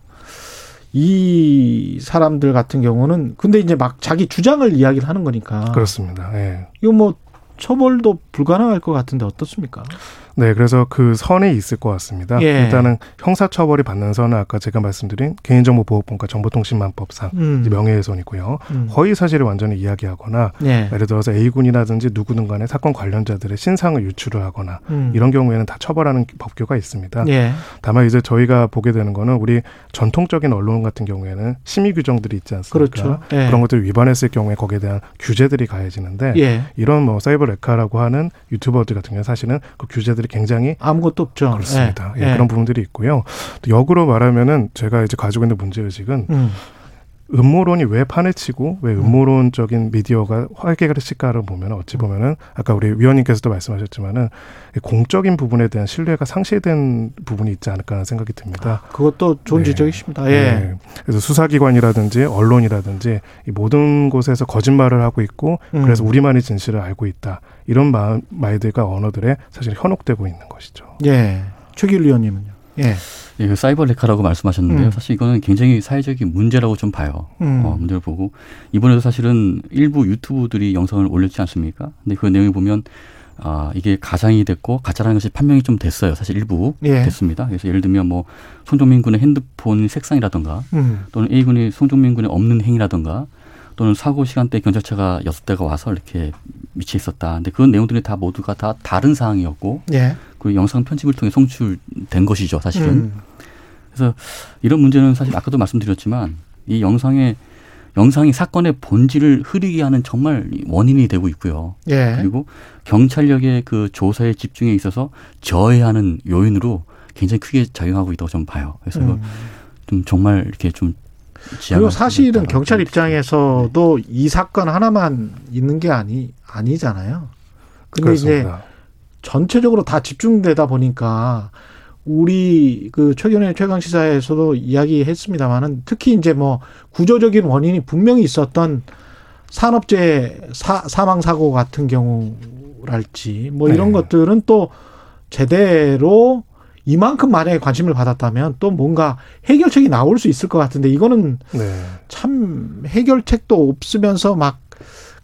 이 사람들 같은 경우는 근데 이제 막 자기 주장을 이야기를 하는 거니까 그렇습니다. 이거 뭐 처벌도 불가능할 것 같은데 어떻습니까? 네, 그래서 그 선이 있을 것 같습니다. 일단은 형사처벌이 받는 선은 아까 제가 말씀드린 개인정보보호법과 정보통신망법상 명예훼손이고요. 허위사실을 완전히 이야기하거나 예를 들어서 A군이라든지 누구든 간에 사건 관련자들의 신상을 유출을 하거나 이런 경우에는 다 처벌하는 법규가 있습니다. 다만 이제 저희가 보게 되는 거는 우리 전통적인 언론 같은 경우에는 심의 규정들이 있지 않습니까? 그런 것들을 위반했을 경우에 거기에 대한 규제들이 가해지는데 이런 뭐 사이버 레카라고 하는 유튜버들 같은 경우는 사실은 그 규제들이 굉장히 아무것도 없죠. 그렇습니다. 그런 부분들이 있고요. 또 역으로 말하면은 제가 이제 가지고 있는 문제의식은 음모론이 왜 판을 치고 왜 음모론적인 미디어가 활개를 칠까를 보면 어찌 보면은 아까 우리 위원님께서도 말씀하셨지만은 공적인 부분에 대한 신뢰가 상실된 부분이 있지 않을까 하는 생각이 듭니다. 그것도 좋은 지적이십니다. 그래서 수사기관이라든지 언론이라든지 이 모든 곳에서 거짓말을 하고 있고 그래서 우리만이 진실을 알고 있다. 이런 말들과 언어들에 사실 현혹되고 있는 것이죠. 최규일 위원님은요? 사이버 레카라고 말씀하셨는데요. 사실 이거는 굉장히 사회적인 문제라고 좀 봐요. 문제를 보고 이번에도 사실은 일부 유튜브들이 영상을 올렸지 않습니까? 근데 그 내용을 보면 이게 가상이 됐고 가짜라는 것이 판명이 좀 됐어요. 사실 일부 됐습니다. 그래서 예를 들면 뭐 손정민 군의 핸드폰 색상이라든가 또는 A 군이 손정민 군의 없는 행위라든가 또는 사고 시간대 경찰차가 6대가 와서 이렇게 미치에 있었다. 근데 그런 내용들이 다 모두가 다 다른 사항이었고 그리고 영상 편집을 통해 송출된 것이죠, 사실은. 그래서 이런 문제는 사실 아까도 말씀드렸지만 이 영상이 사건의 본질을 흐리게 하는 정말 원인이 되고 있고요. 그리고 경찰력의 그 조사에 집중에 있어서 저해하는 요인으로 굉장히 크게 작용하고 있다고 저는 봐요. 그래서 이거 좀 정말 이렇게 좀 그리고 사실은 경찰 입장에서도 이 사건 하나만 있는 게 아니잖아요. 근데 이제 전체적으로 다 집중되다 보니까 우리 그 최근에 최강시사에서도 이야기했습니다만은 특히 이제 뭐 구조적인 원인이 분명히 있었던 산업재해 사망사고 같은 경우랄지 뭐 이런 것들은 또 제대로 이만큼 만약에 관심을 받았다면 또 뭔가 해결책이 나올 수 있을 것 같은데 이거는 네. 참 해결책도 없으면서 막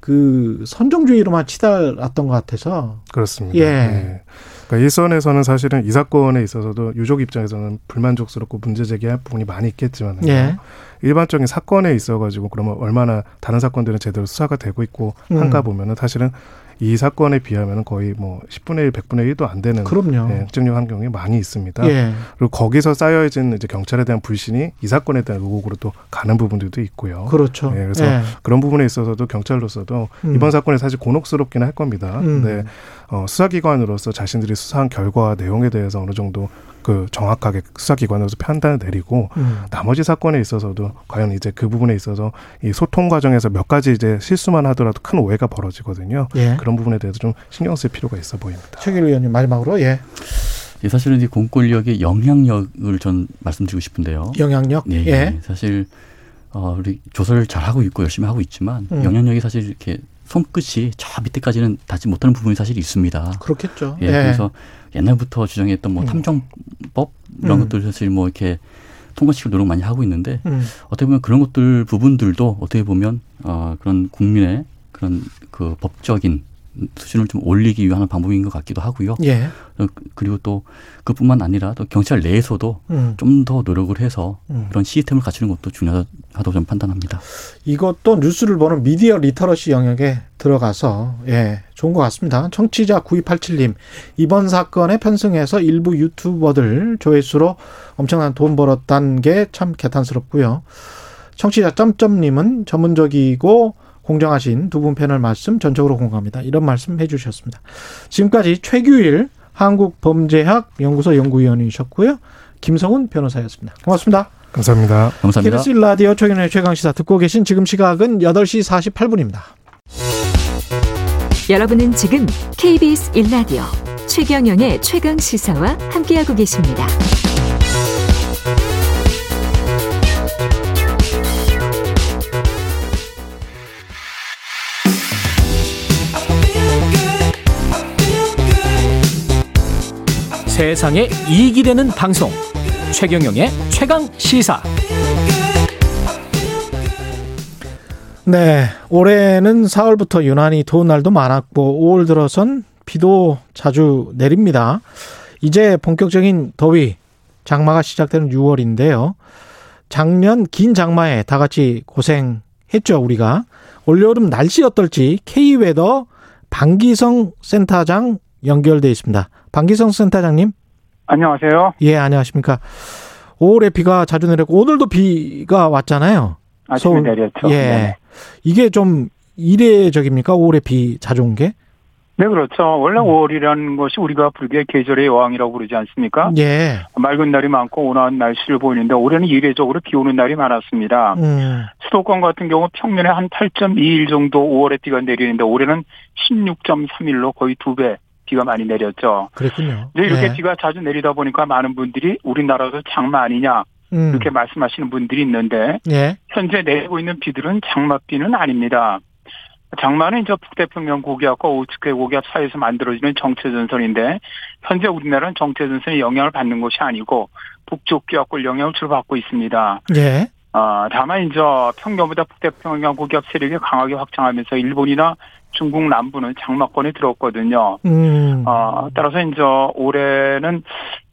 그 선정주의로만 치달았던 것 같아서. 그렇습니다. 예. 네. 그러니까 일선에서는 사실은 이 사건에 있어서도 유족 입장에서는 불만족스럽고 문제 제기할 부분이 많이 있겠지만 예. 일반적인 사건에 있어가지고 그러면 얼마나 다른 사건들은 제대로 수사가 되고 있고 한가 보면은 사실은 이 사건에 비하면 거의 뭐 10분의 1, 100분의 1도 안 되는 흑증력 한 경우가 많이 있습니다. 예. 그리고 거기서 쌓여진 이제 경찰에 대한 불신이 이 사건에 대한 의혹으로 또 가는 부분들도 있고요. 그렇죠. 예, 그래서 예. 그런 부분에 있어서도 경찰로서도 이번 사건이 사실 곤혹스럽기는 할 겁니다. 근데 수사기관으로서 자신들이 수사한 결과와 내용에 대해서 어느 정도 그 정확하게 수사기관으로서 판단을 내리고 나머지 사건에 있어서도 과연 이제 그 부분에 있어서 이 소통 과정에서 몇 가지 이제 실수만 하더라도 큰 오해가 벌어지거든요. 예. 그런 부분에 대해서 좀 신경 쓸 필요가 있어 보입니다. 최규일 의원님 마지막으로 예. 예, 사실은 이 공권력의 영향력을 전 말씀드리고 싶은데요. 영향력? 예. 예. 사실 우리 조사를 잘 하고 있고 열심히 하고 있지만 영향력이 사실 이렇게 손끝이 저 밑에까지는 닿지 못하는 부분이 사실 있습니다. 그렇겠죠. 예, 예. 그래서 옛날부터 주장했던 뭐 탐정법 이런 것들 사실 뭐 이렇게 통과시킬 노력 많이 하고 있는데 어떻게 보면 그런 것들 부분들도 어떻게 보면 그런 국민의 그런 그 법적인 수준을 좀 올리기 위한 방법인 것 같기도 하고요. 예. 그리고 또 그뿐만 아니라 또 경찰 내에서도 좀 더 노력을 해서 그런 시스템을 갖추는 것도 중요하다고 저는 판단합니다. 이것도 뉴스를 보는 미디어 리터러시 영역에 들어가서 예, 좋은 것 같습니다. 청취자 9287님 이번 사건에 편승해서 일부 유튜버들 조회수로 엄청난 돈 벌었다는 게 참 개탄스럽고요. 청취자 점점님은 전문적이고 공정하신 두 분 패널 말씀 전적으로 공감합니다. 이런 말씀 해주셨습니다. 지금까지 최규일 한국범죄학 연구소 연구위원이셨고요. 김성훈 변호사였습니다. 고맙습니다. 감사합니다. 감사합니다. KBS 라디오 최경영의 최강시사 듣고 계신 지금 시각은 8시 48분입니다. 여러분은 지금 KBS 1라디오 최경영의 최강시사와 함께하고 계십니다. 세상에 이익이 되는 방송 최경영의 최강 시사. 네, 올해는 4월부터 유난히 더운 날도 많았고 5월 들어선 비도 자주 내립니다. 이제 본격적인 더위 장마가 시작되는 6월인데요. 작년 긴 장마에 다 같이 고생했죠 우리가. 올여름 날씨 어떨지 K웨더 방기성 센터장 연결돼 있습니다. 방기성 센터장님. 안녕하세요. 예, 안녕하십니까. 5월에 비가 자주 내렸고 오늘도 비가 왔잖아요. 아침에 서울. 내렸죠. 예. 네. 이게 좀 이례적입니까? 5월에 비 자주 온 게? 네, 그렇죠. 원래 5월이라는 것이 우리가 불교의 계절의 여왕이라고 그러지 않습니까? 예. 맑은 날이 많고 온화한 날씨를 보이는데 올해는 이례적으로 비 오는 날이 많았습니다. 수도권 같은 경우 평년에 한 8.2일 정도 5월에 비가 내리는데 올해는 16.3일로 거의 2배. 비가 많이 내렸죠. 그렇군요. 이제 이렇게 네. 비가 자주 내리다 보니까 많은 분들이 우리나라도 장마 아니냐 이렇게 말씀하시는 분들이 있는데 네. 현재 내리고 있는 비들은 장마비는 아닙니다. 장마는 이제 북태평양 고기압과 오호츠크해 고기압 사이에서 만들어지는 정체전선인데 현재 우리나라는 정체전선의 영향을 받는 것이 아니고 북쪽 기압골 영향을 주로 받고 있습니다. 네. 다만 이제 평년보다 북태평양 고기압 세력이 강하게 확장하면서 일본이나 중국 남부는 장마권에 들었거든요. 따라서 이제 올해는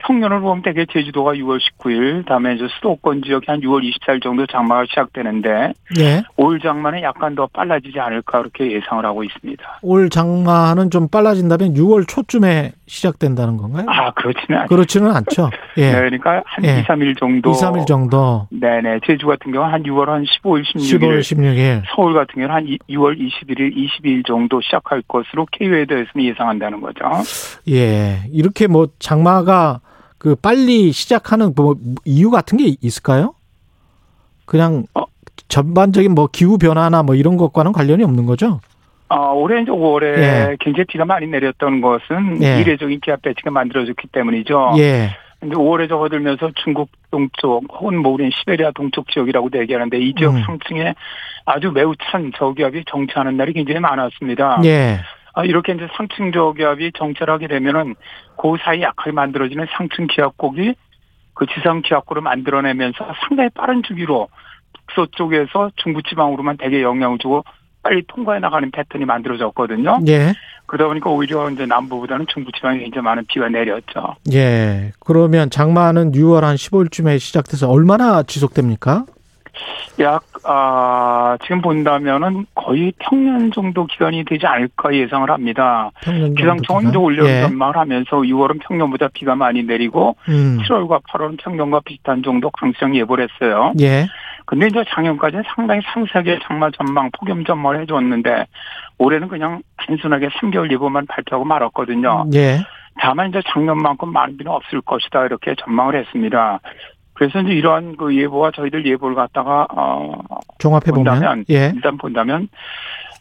평년을 보면 되게 제주도가 6월 19일, 다음에 이제 수도권 지역이 한 6월 24일 정도 장마가 시작되는데 예. 올 장마는 약간 더 빨라지지 않을까 그렇게 예상을 하고 있습니다. 올 장마는 좀 빨라진다면 6월 초쯤에 시작된다는 건가요? 아, 그렇지는 않죠. 예. 네, 그러니까 한 2, 3일 정도. 2, 3일 정도. 네네. 제주 같은 경우는 한 6월 한 15일, 16일. 15일, 16일. 서울 같은 경우는 한 6월 21일, 22일 정도 시작할 것으로 K웨더에서는 예상한다는 거죠. 예. 이렇게 뭐 장마가 그 빨리 시작하는 뭐 이유 같은 게 있을까요? 그냥 전반적인 뭐 기후 변화나 뭐 이런 것과는 관련이 없는 거죠? 올해 이제 5월에 예. 굉장히 비가 많이 내렸던 것은 예. 이례적인 기압 배치가 만들어졌기 때문이죠. 예. 이제 5월에 접어들면서 중국 동쪽 혹은 뭐 우리는 시베리아 동쪽 지역이라고도 얘기하는데 이 지역 상층에 아주 매우 찬 저기압이 정체하는 날이 굉장히 많았습니다. 예. 이렇게 이제 상층 저기압이 정체하게 되면은 그 사이 약하게 만들어지는 상층 기압골이 그 지상 기압골을 만들어내면서 상당히 빠른 주기로 북서 쪽에서 중부지방으로만 되게 영향을 주고 빨리 통과해 나가는 패턴이 만들어졌거든요. 예. 그러다 보니까 오히려 이제 남부보다는 중부지방에 굉장히 많은 비가 내렸죠. 예. 그러면 장마는 6월 한 15일쯤에 시작돼서 얼마나 지속됩니까? 약 지금 본다면은 거의 평년 정도 기간이 되지 않을까 예상을 합니다. 기상청은 올려 전망을 하면서 6월은 평년보다 비가 많이 내리고 7월과 8월은 평년과 비슷한 정도 강수량 예보를 했어요. 예. 근데 이제 작년까지는 상당히 상세하게 장마 전망, 폭염 전망을 해줬는데 올해는 그냥 단순하게 3개월 예보만 발표하고 말았거든요. 예. 다만 이제 작년만큼 많은 비는 없을 것이다 이렇게 전망을 했습니다. 그래서 이제 이러한 그 예보와 저희들 예보를 갖다가 종합해 보면 일단 본다면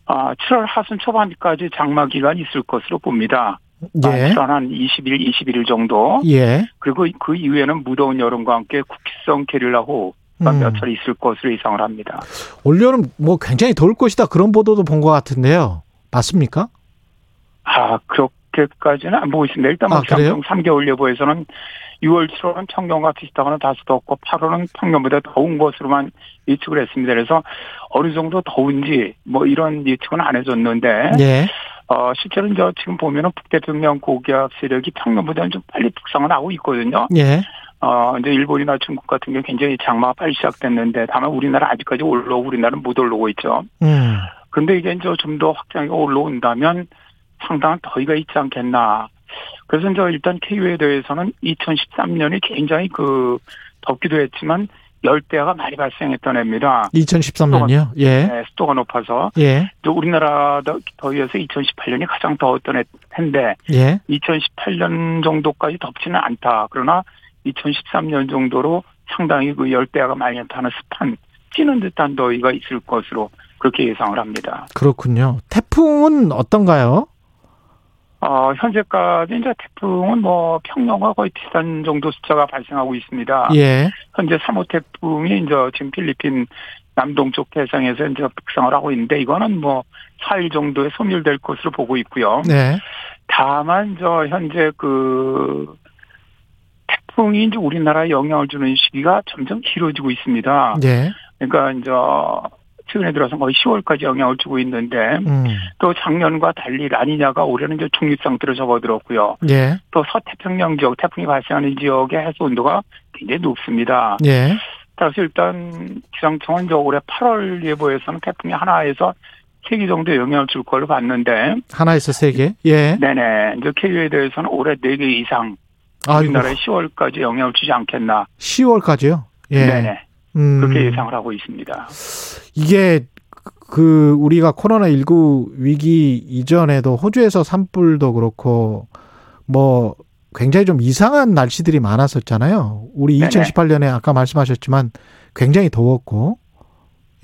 7월 하순 초반까지 장마 기간이 있을 것으로 봅니다. 예. 한 20일, 21일 정도. 예. 그리고 그 이후에는 무더운 여름과 함께 국기성 게릴라 호우가 몇 차례 있을 것으로 예상을 합니다. 올여름 뭐 굉장히 더울 것이다 그런 보도도 본 것 같은데요. 맞습니까? 그렇게까지는 안 보고 있습니다. 일단 기상청 3개월 예보에서는 6월, 7월은 평년과 비슷하거나 다소 덥고 8월은 평년보다 더운 것으로만 예측을 했습니다. 그래서 어느 정도 더운지 뭐 이런 예측은 안 해줬는데 예. 실제로 이제 지금 보면은 북태평양 고기압 세력이 평년보다는 좀 빨리 북상을 하고 있거든요. 예. 이제 일본이나 중국 같은 경우 굉장히 장마가 빨리 시작됐는데 다만 우리나라 아직까지 올라오고 우리나라는 못 올라오고 있죠. 근데 이제 좀 더 확장이 올라온다면 상당한 더위가 있지 않겠나. 그래서 이제 일단 KU에 대해서는 2013년이 굉장히 그 덥기도 했지만 열대야가 많이 발생했던 해입니다. 2013년이요? 예. 네, 습도가 높아서. 예. 또 우리나라 더위에서 2018년이 가장 더웠던 해인데. 예. 2018년 정도까지 덥지는 않다. 그러나 2013년 정도로 상당히 그 열대야가 많이 나타나는 습한, 찌는 듯한 더위가 있을 것으로 그렇게 예상을 합니다. 그렇군요. 태풍은 어떤가요? 현재까지 이제 태풍은 뭐 평년과 거의 비슷한 정도 숫자가 발생하고 있습니다. 예. 현재 3호 태풍이 이제 지금 필리핀 남동쪽 해상에서 이제 북상을 하고 있는데 이거는 뭐 4일 정도에 소멸될 것으로 보고 있고요. 네. 다만 저 현재 그 태풍이 이제 우리나라에 영향을 주는 시기가 점점 길어지고 있습니다. 네. 그러니까 이제 최근에 들어서 거의 10월까지 영향을 주고 있는데 또 작년과 달리 라니냐가 올해는 이제 중립 상태로 접어들었고요. 예. 또 서태평양 지역 태풍이 발생하는 지역의 해수 온도가 굉장히 높습니다. 예. 따라서 일단 기상청은 이제 올해 8월 예보에서는 태풍이 하나에서 3개 정도 영향을 줄 걸로 봤는데 하나에서 3개? 예. 네네. 이제 KU에 대해서는 올해 4개 이상 우리나라에 10월까지 영향을 주지 않겠나. 10월까지요? 예. 네네. 그렇게 예상을 하고 있습니다. 이게 그 우리가 코로나19 위기 이전에도 호주에서 산불도 그렇고 뭐 굉장히 좀 이상한 날씨들이 많았었잖아요. 우리 네네. 2018년에 아까 말씀하셨지만 굉장히 더웠고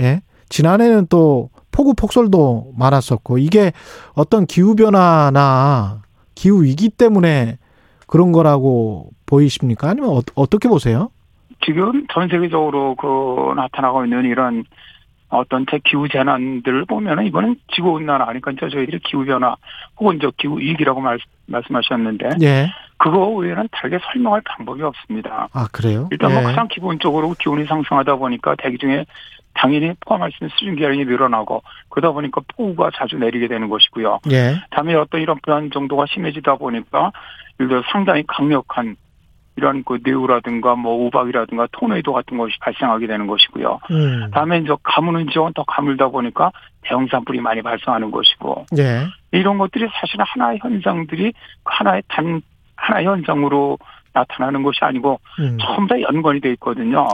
예. 지난해는 또 폭우 폭설도 많았었고 이게 어떤 기후변화나 기후위기 때문에 그런 거라고 보이십니까? 아니면 어떻게 보세요? 지금 전 세계적으로 그 나타나고 있는 이런 어떤 기후 재난들을 보면은 이거는 지구온난화, 그러니까 저희들이 기후변화 혹은 기후위기라고 말씀하셨는데, 예. 그거 외에는 다르게 설명할 방법이 없습니다. 그래요? 일단 예. 가장 기본적으로 기온이 상승하다 보니까 대기 중에 당연히 포함할 수 있는 수증기량이 늘어나고 그러다 보니까 폭우가 자주 내리게 되는 것이고요. 예. 다음에 어떤 이런 불안 정도가 심해지다 보니까 예를 들어 상당히 강력한 이런 그 뇌우라든가 뭐 우박이라든가 토네이도 같은 것이 발생하게 되는 것이고요. 다음에 이제 가무는 지역은 더 가물다 보니까 대형 산불이 많이 발생하는 것이고. 네. 이런 것들이 사실 하나의 현상들이 하나의 현상으로 나타나는 것이 아니고 전부 다 연관이 돼 있거든요.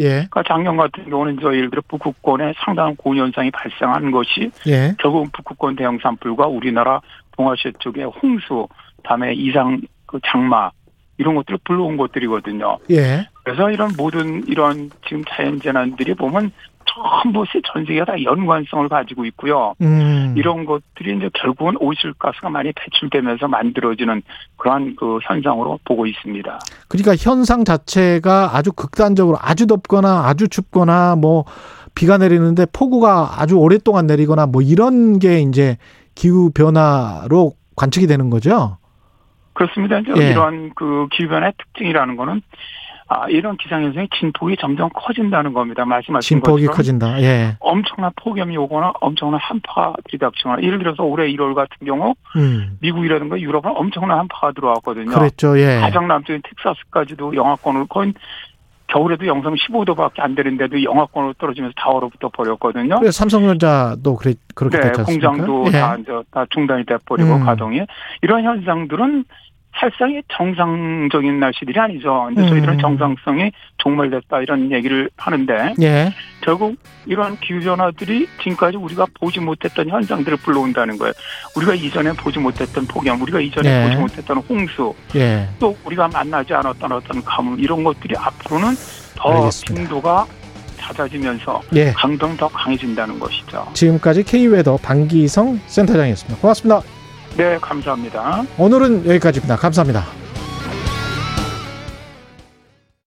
예. 그러니까 작년 같은 경우는 저 예를 들어 북극권에 상당한 고온현상이 발생한 것이 예. 결국은 북극권 대형 산불과 우리나라 동아시아 쪽에 홍수, 다음에 이상 그 장마 이런 것들을 불러온 것들이거든요. 예. 그래서 이런 모든 이런 지금 자연재난들이 보면 전부 전 세계가 다 연관성을 가지고 있고요. 이런 것들이 이제 결국은 오실가스가 많이 배출되면서 만들어지는 그러한 그 현상으로 보고 있습니다. 그러니까 현상 자체가 아주 극단적으로 아주 덥거나 아주 춥거나 뭐 비가 내리는데 폭우가 아주 오랫동안 내리거나 뭐 이런 게 이제 기후변화로 관측이 되는 거죠? 그렇습니다. 이제 예. 이러한 그 기후변화의 특징이라는 거는 이런 기상현상의 진폭이 점점 커진다는 겁니다. 말씀하신 것처럼. 진폭이 커진다. 예. 엄청난 폭염이 오거나 엄청난 한파가 들이닥치거나. 예를 들어서 올해 1월 같은 경우 미국이라든가 유럽은 엄청난 한파가 들어왔거든요. 그랬죠. 예. 가장 남쪽인 텍사스까지도 영하권으로 거의 겨울에도 영상 15도밖에 안 되는데도 영하권으로 떨어지면서 다 얼어붙어 버렸거든요. 그래서 삼성전자도 그렇게 됐지 않습니까? 공장도 예. 다 중단이 돼버리고 가동이. 이런 현상들은 사실상의 정상적인 날씨들이 아니죠. 이제 저희들은 정상성이 종말됐다 이런 얘기를 하는데 예. 결국 이러한 기후변화들이 지금까지 우리가 보지 못했던 현상들을 불러온다는 거예요. 우리가 이전에 보지 못했던 폭염, 우리가 이전에 예. 보지 못했던 홍수, 예. 또 우리가 만나지 않았던 어떤 가뭄 이런 것들이 앞으로는 더 빈도가 잦아지면서 예. 강도는 더 강해진다는 것이죠. 지금까지 K웨더 방기성 센터장이었습니다. 고맙습니다. 네, 감사합니다. 오늘은 여기까지입니다. 감사합니다.